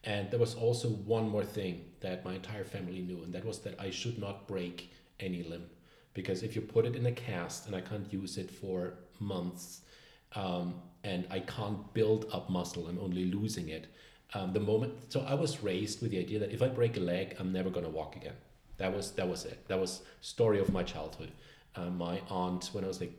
And there was also one more thing that my entire family knew, and that was that I should not break any limb, because if you put it in a cast and I can't use it for months, and I can't build up muscle, I'm only losing it. So I was raised with the idea that if I break a leg, I'm never gonna walk again. That was it. That was story of my childhood. My aunt, when I was like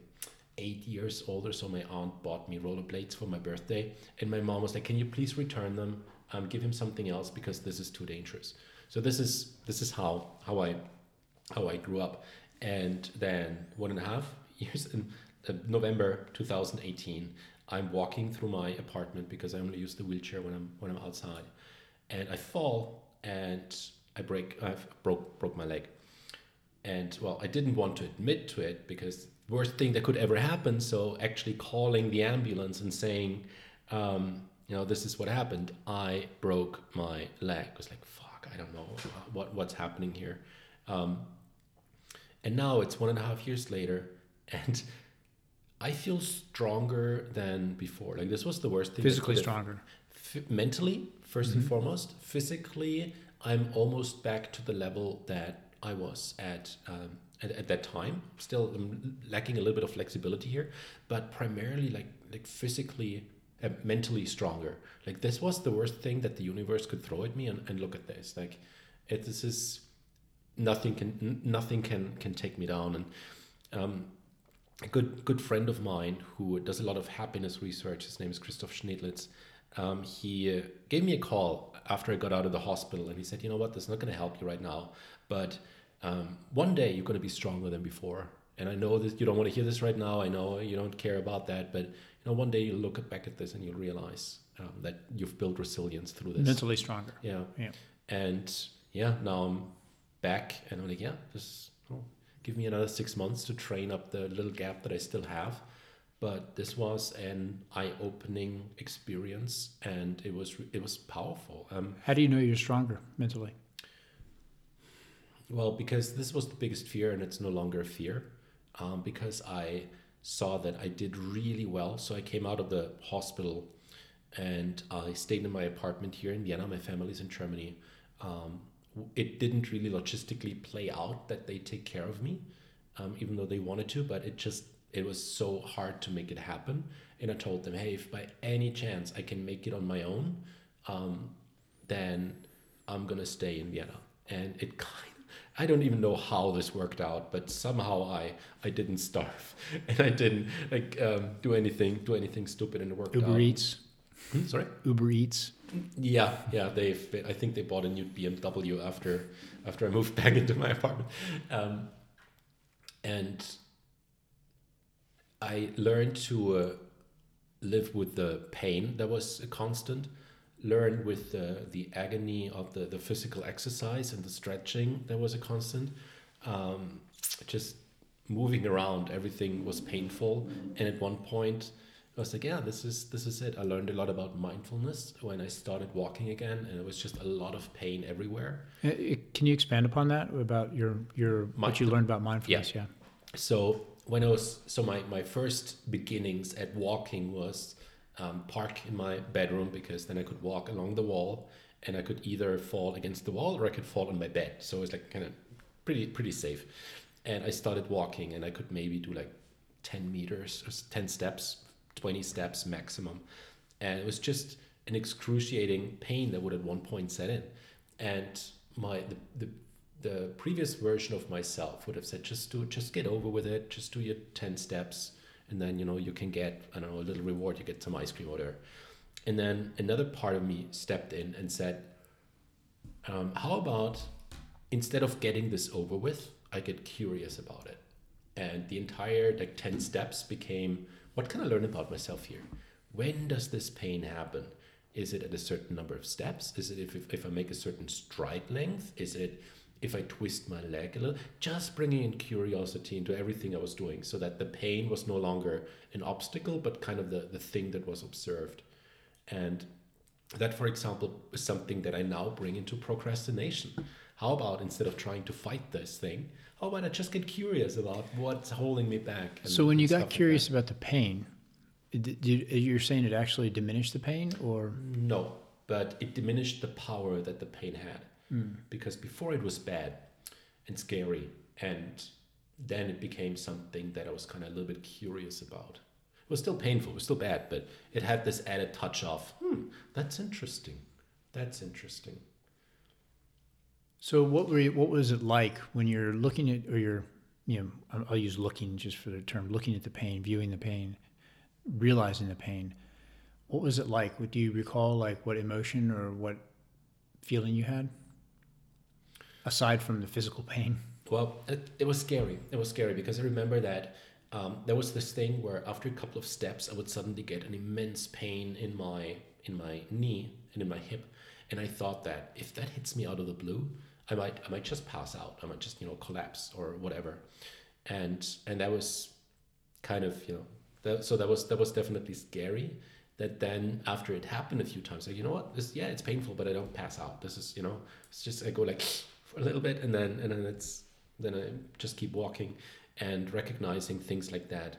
8 years old or so, my aunt bought me rollerblades for my birthday, and my mom was like, "Can you please return them? Give him something else because this is too dangerous." So this is how I grew up. And then 1.5 years in November 2018, I'm walking through my apartment because I only use the wheelchair when I'm outside, and I fall and I broke my leg. And I didn't want to admit to it because worst thing that could ever happen. So actually calling the ambulance and saying, this is what happened. I broke my leg. I was like, fuck, I don't know what's happening here. And now it's 1.5 years later, and I feel stronger than before. Like, this was the worst thing. Physically stronger. Mentally, first and foremost. Physically, I'm almost back to the level that I was at that time. Still lacking a little bit of flexibility here, but primarily like physically, mentally stronger. Like, this was the worst thing that the universe could throw at me, and look at this. Like, this is nothing can take me down. And a good friend of mine who does a lot of happiness research, his name is Christoph Schniedlitz. He gave me a call after I got out of the hospital, and he said, "You know what? That's not going to help you right now, but one day you're going to be stronger than before. And I know that you don't want to hear this right now. I know you don't care about that, but one day you'll look back at this and you'll realize that you've built resilience through this. Mentally stronger." Yeah. And now I'm back, and I'm like, give me another 6 months to train up the little gap that I still have. But this was an eye-opening experience, and it was powerful. How do you know you're stronger mentally? Well, because this was the biggest fear, and it's no longer a fear, because I saw that I did really well. So I came out of the hospital, and I stayed in my apartment here in Vienna. My family's in Germany. It didn't really logistically play out that they take care of me, even though they wanted to, but it was so hard to make it happen. And I told them, hey, if by any chance I can make it on my own, then I'm gonna stay in Vienna. And it kind I don't even know how this worked out, but somehow I didn't starve and I didn't like do anything stupid, and it worked out. Uber Eats. Sorry? Uber Eats. Yeah. I think they bought a new BMW after I moved back into my apartment. And I learned to live with the pain that was a constant, learn with the agony of the physical exercise and the stretching that was a constant. Just moving around, everything was painful. And at one point I was like, yeah, this is it. I learned a lot about mindfulness when I started walking again, and it was just a lot of pain everywhere. Can you expand upon that about your what you learned about mindfulness? Yeah. So when I was my first beginnings at walking was park in my bedroom, because then I could walk along the wall and I could either fall against the wall or I could fall on my bed. So it's like kind of pretty safe. And I started walking and I could maybe do like 10 meters or 10 steps. 20 steps maximum, and it was just an excruciating pain that would at one point set in, and the previous version of myself would have said, just get over with it, just do your 10 steps, and then you can get a little reward, you get some ice cream or whatever. And then another part of me stepped in and said, how about instead of getting this over with, I get curious about it. And the entire 10 steps became, what can I learn about myself here? When does this pain happen? Is it at a certain number of steps? Is it if I make a certain stride length? Is it if I twist my leg a little? Just bringing in curiosity into everything I was doing, so that the pain was no longer an obstacle, but kind of the thing that was observed. And that, for example, is something that I now bring into procrastination. How about instead of trying to fight this thing, how about I just get curious about what's holding me back? So when you got curious about the pain, you're saying it actually diminished the pain, or? No, but it diminished the power that the pain had. Mm. Because before it was bad and scary, and then it became something that I was kind of a little bit curious about. It was still painful, it was still bad, but it had this added touch of, that's interesting. So what was it like when you're looking at, or you're, I'll use looking just for the term, looking at the pain, viewing the pain, realizing the pain. What was it like? Do you recall what emotion or what feeling you had aside from the physical pain? Well, it was scary. It was scary because I remember that there was this thing where after a couple of steps, I would suddenly get an immense pain in my knee and in my hip. And I thought that if that hits me out of the blue, I might just pass out. I might just, collapse or whatever. And that was kind of, that was definitely scary. That then after it happened a few times, like, you know what? It's painful, but I don't pass out. This is, it's just, I go for a little bit and then then I just keep walking, and recognizing things like that.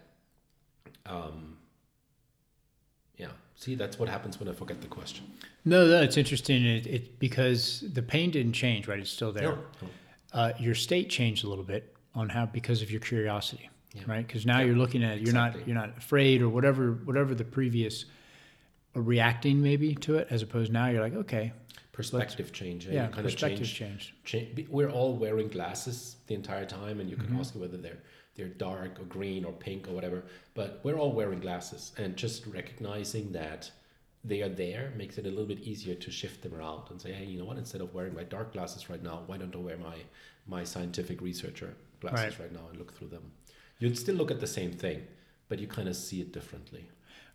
Yeah. See, that's what happens when I forget the question. No, that's interesting. It because the pain didn't change, right? It's still there. No. Your state changed a little bit on how, because of your curiosity, right? Because now you're looking at it, you're not afraid or whatever the previous reacting maybe to it, as opposed now you're like, okay. Perspective change. Yeah, perspective change. We're all wearing glasses the entire time, and you can ask whether they're dark or green or pink or whatever, but we're all wearing glasses, and just recognizing that they are there makes it a little bit easier to shift them around and say, hey, you know what, instead of wearing my dark glasses right now, why don't I wear my scientific researcher glasses right now and look through them? You'd still look at the same thing, but you kind of see it differently.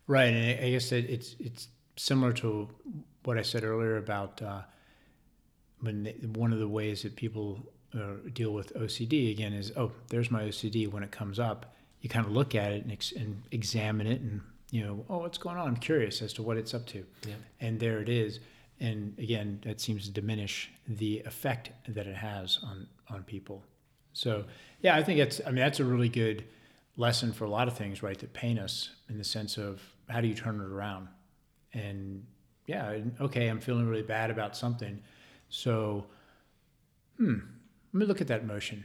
Right, and I guess it's similar to what I said earlier about one of the ways that people deal with OCD again is, there's my OCD. When it comes up, you kind of look at it and examine it, and what's going on? I'm curious as to what it's up to. Yeah. And there it is. And again, that seems to diminish the effect that it has on people. So yeah, I think that's a really good lesson for a lot of things, right? That pain us in the sense of how do you turn it around? And yeah, okay, I'm feeling really bad about something. So, let me look at that emotion.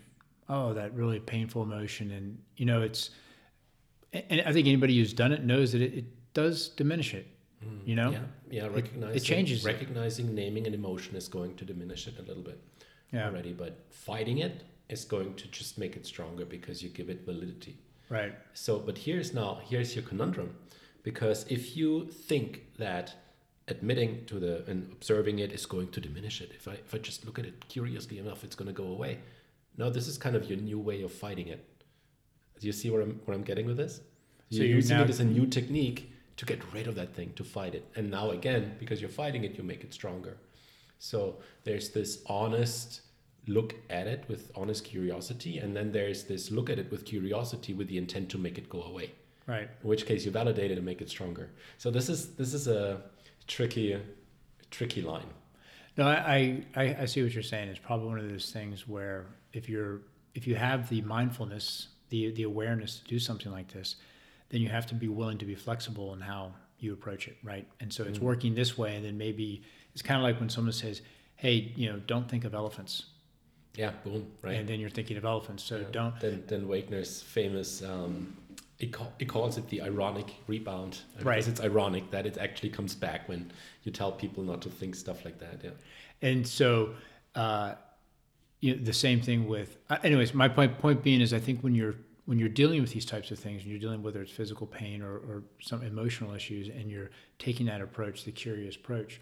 Oh, that really painful emotion. And, and I think anybody who's done it knows that it does diminish it, Yeah, recognizing, naming an emotion is going to diminish it a little bit. already, but fighting it is going to just make it stronger because you give it validity. Right. So, but here's your conundrum, because if you think that admitting to the and observing it is going to diminish it, if I just look at it curiously enough, it's going to go away. No, this is kind of your new way of fighting it. Do you see where I'm getting with this? You're using it as a new technique to get rid of that thing, to fight it. And now again, because you're fighting it, you make it stronger. So there's this honest look at it with honest curiosity, and then there's this look at it with curiosity with the intent to make it go away. Right. In which case you validate it and make it stronger. So this is a tricky line. No, I see what you're saying. It's probably one of those things where if you have the mindfulness, the awareness to do something like this, then you have to be willing to be flexible in how you approach it, right? And so it's working this way, and then maybe it's kind of like when someone says, "Hey, don't think of elephants." Yeah, boom, right. And then you're thinking of elephants, so don't. Then Wagner's famous, he calls it the ironic rebound. Right. Because it's ironic that it actually comes back when you tell people not to think stuff like that, yeah. And so the same thing with, anyways, my point being is I think when you're dealing with these types of things, and you're dealing whether it's physical pain or some emotional issues, and you're taking that approach, the curious approach,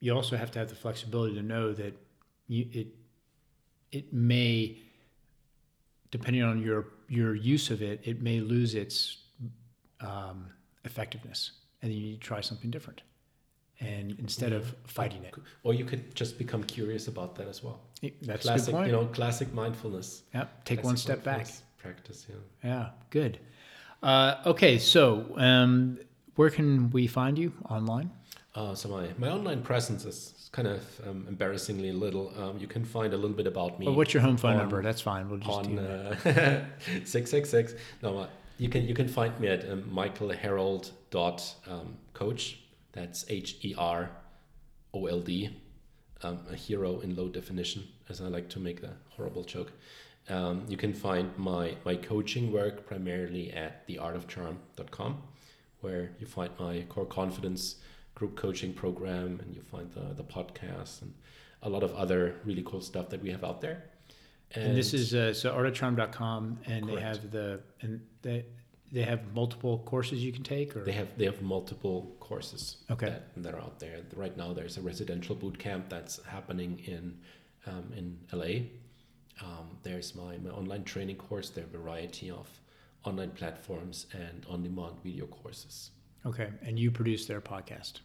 you also have to have the flexibility to know that it may, depending on your use of it, it may lose its effectiveness, and then you need to try something different. And instead of fighting it, or you could just become curious about that as well. That's classic, a good point. Classic mindfulness. Yeah, take one step back. Practice. Yeah. Yeah. Good. Okay. So, where can we find you online? So my online presence is kind of embarrassingly little. You can find a little bit about me. Well, what's your home phone number? That's fine. We'll just do that. 666. No, you can find me at MichaelHerold.coach. That's HEROLD, a hero in low definition, as I like to make that horrible joke. You can find my coaching work primarily at theartofcharm.com, where you find my core confidence group coaching program, and you find the podcast and a lot of other really cool stuff that we have out there. And this is so artofcharm.com, and correct. They have they have multiple courses you can take, or they have multiple courses that are out there. Right now there's a residential boot camp that's happening in LA. There's my online training course. There are a variety of online platforms and on-demand video courses. Okay. And you produce their podcast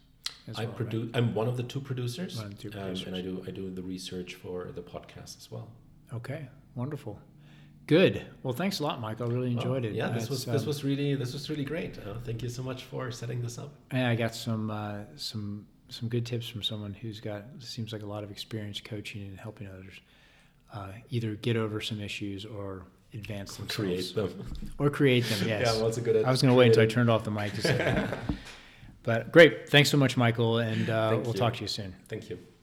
as well, right? I'm one of the two producers. And I do the research for the podcast as well. Okay. Wonderful. Good. Well, thanks a lot, Mike. I really enjoyed it. Yeah, this was really great. Thank you so much for setting this up. And I got some good tips from someone who's got seems like a lot of experience coaching and helping others either get over some issues or advance them, create them. Yes. Yeah, well, it's a good. I was going to wait until I turned off the mic to say that. But great. Thanks so much, Michael, and we'll talk to you soon. Thank you.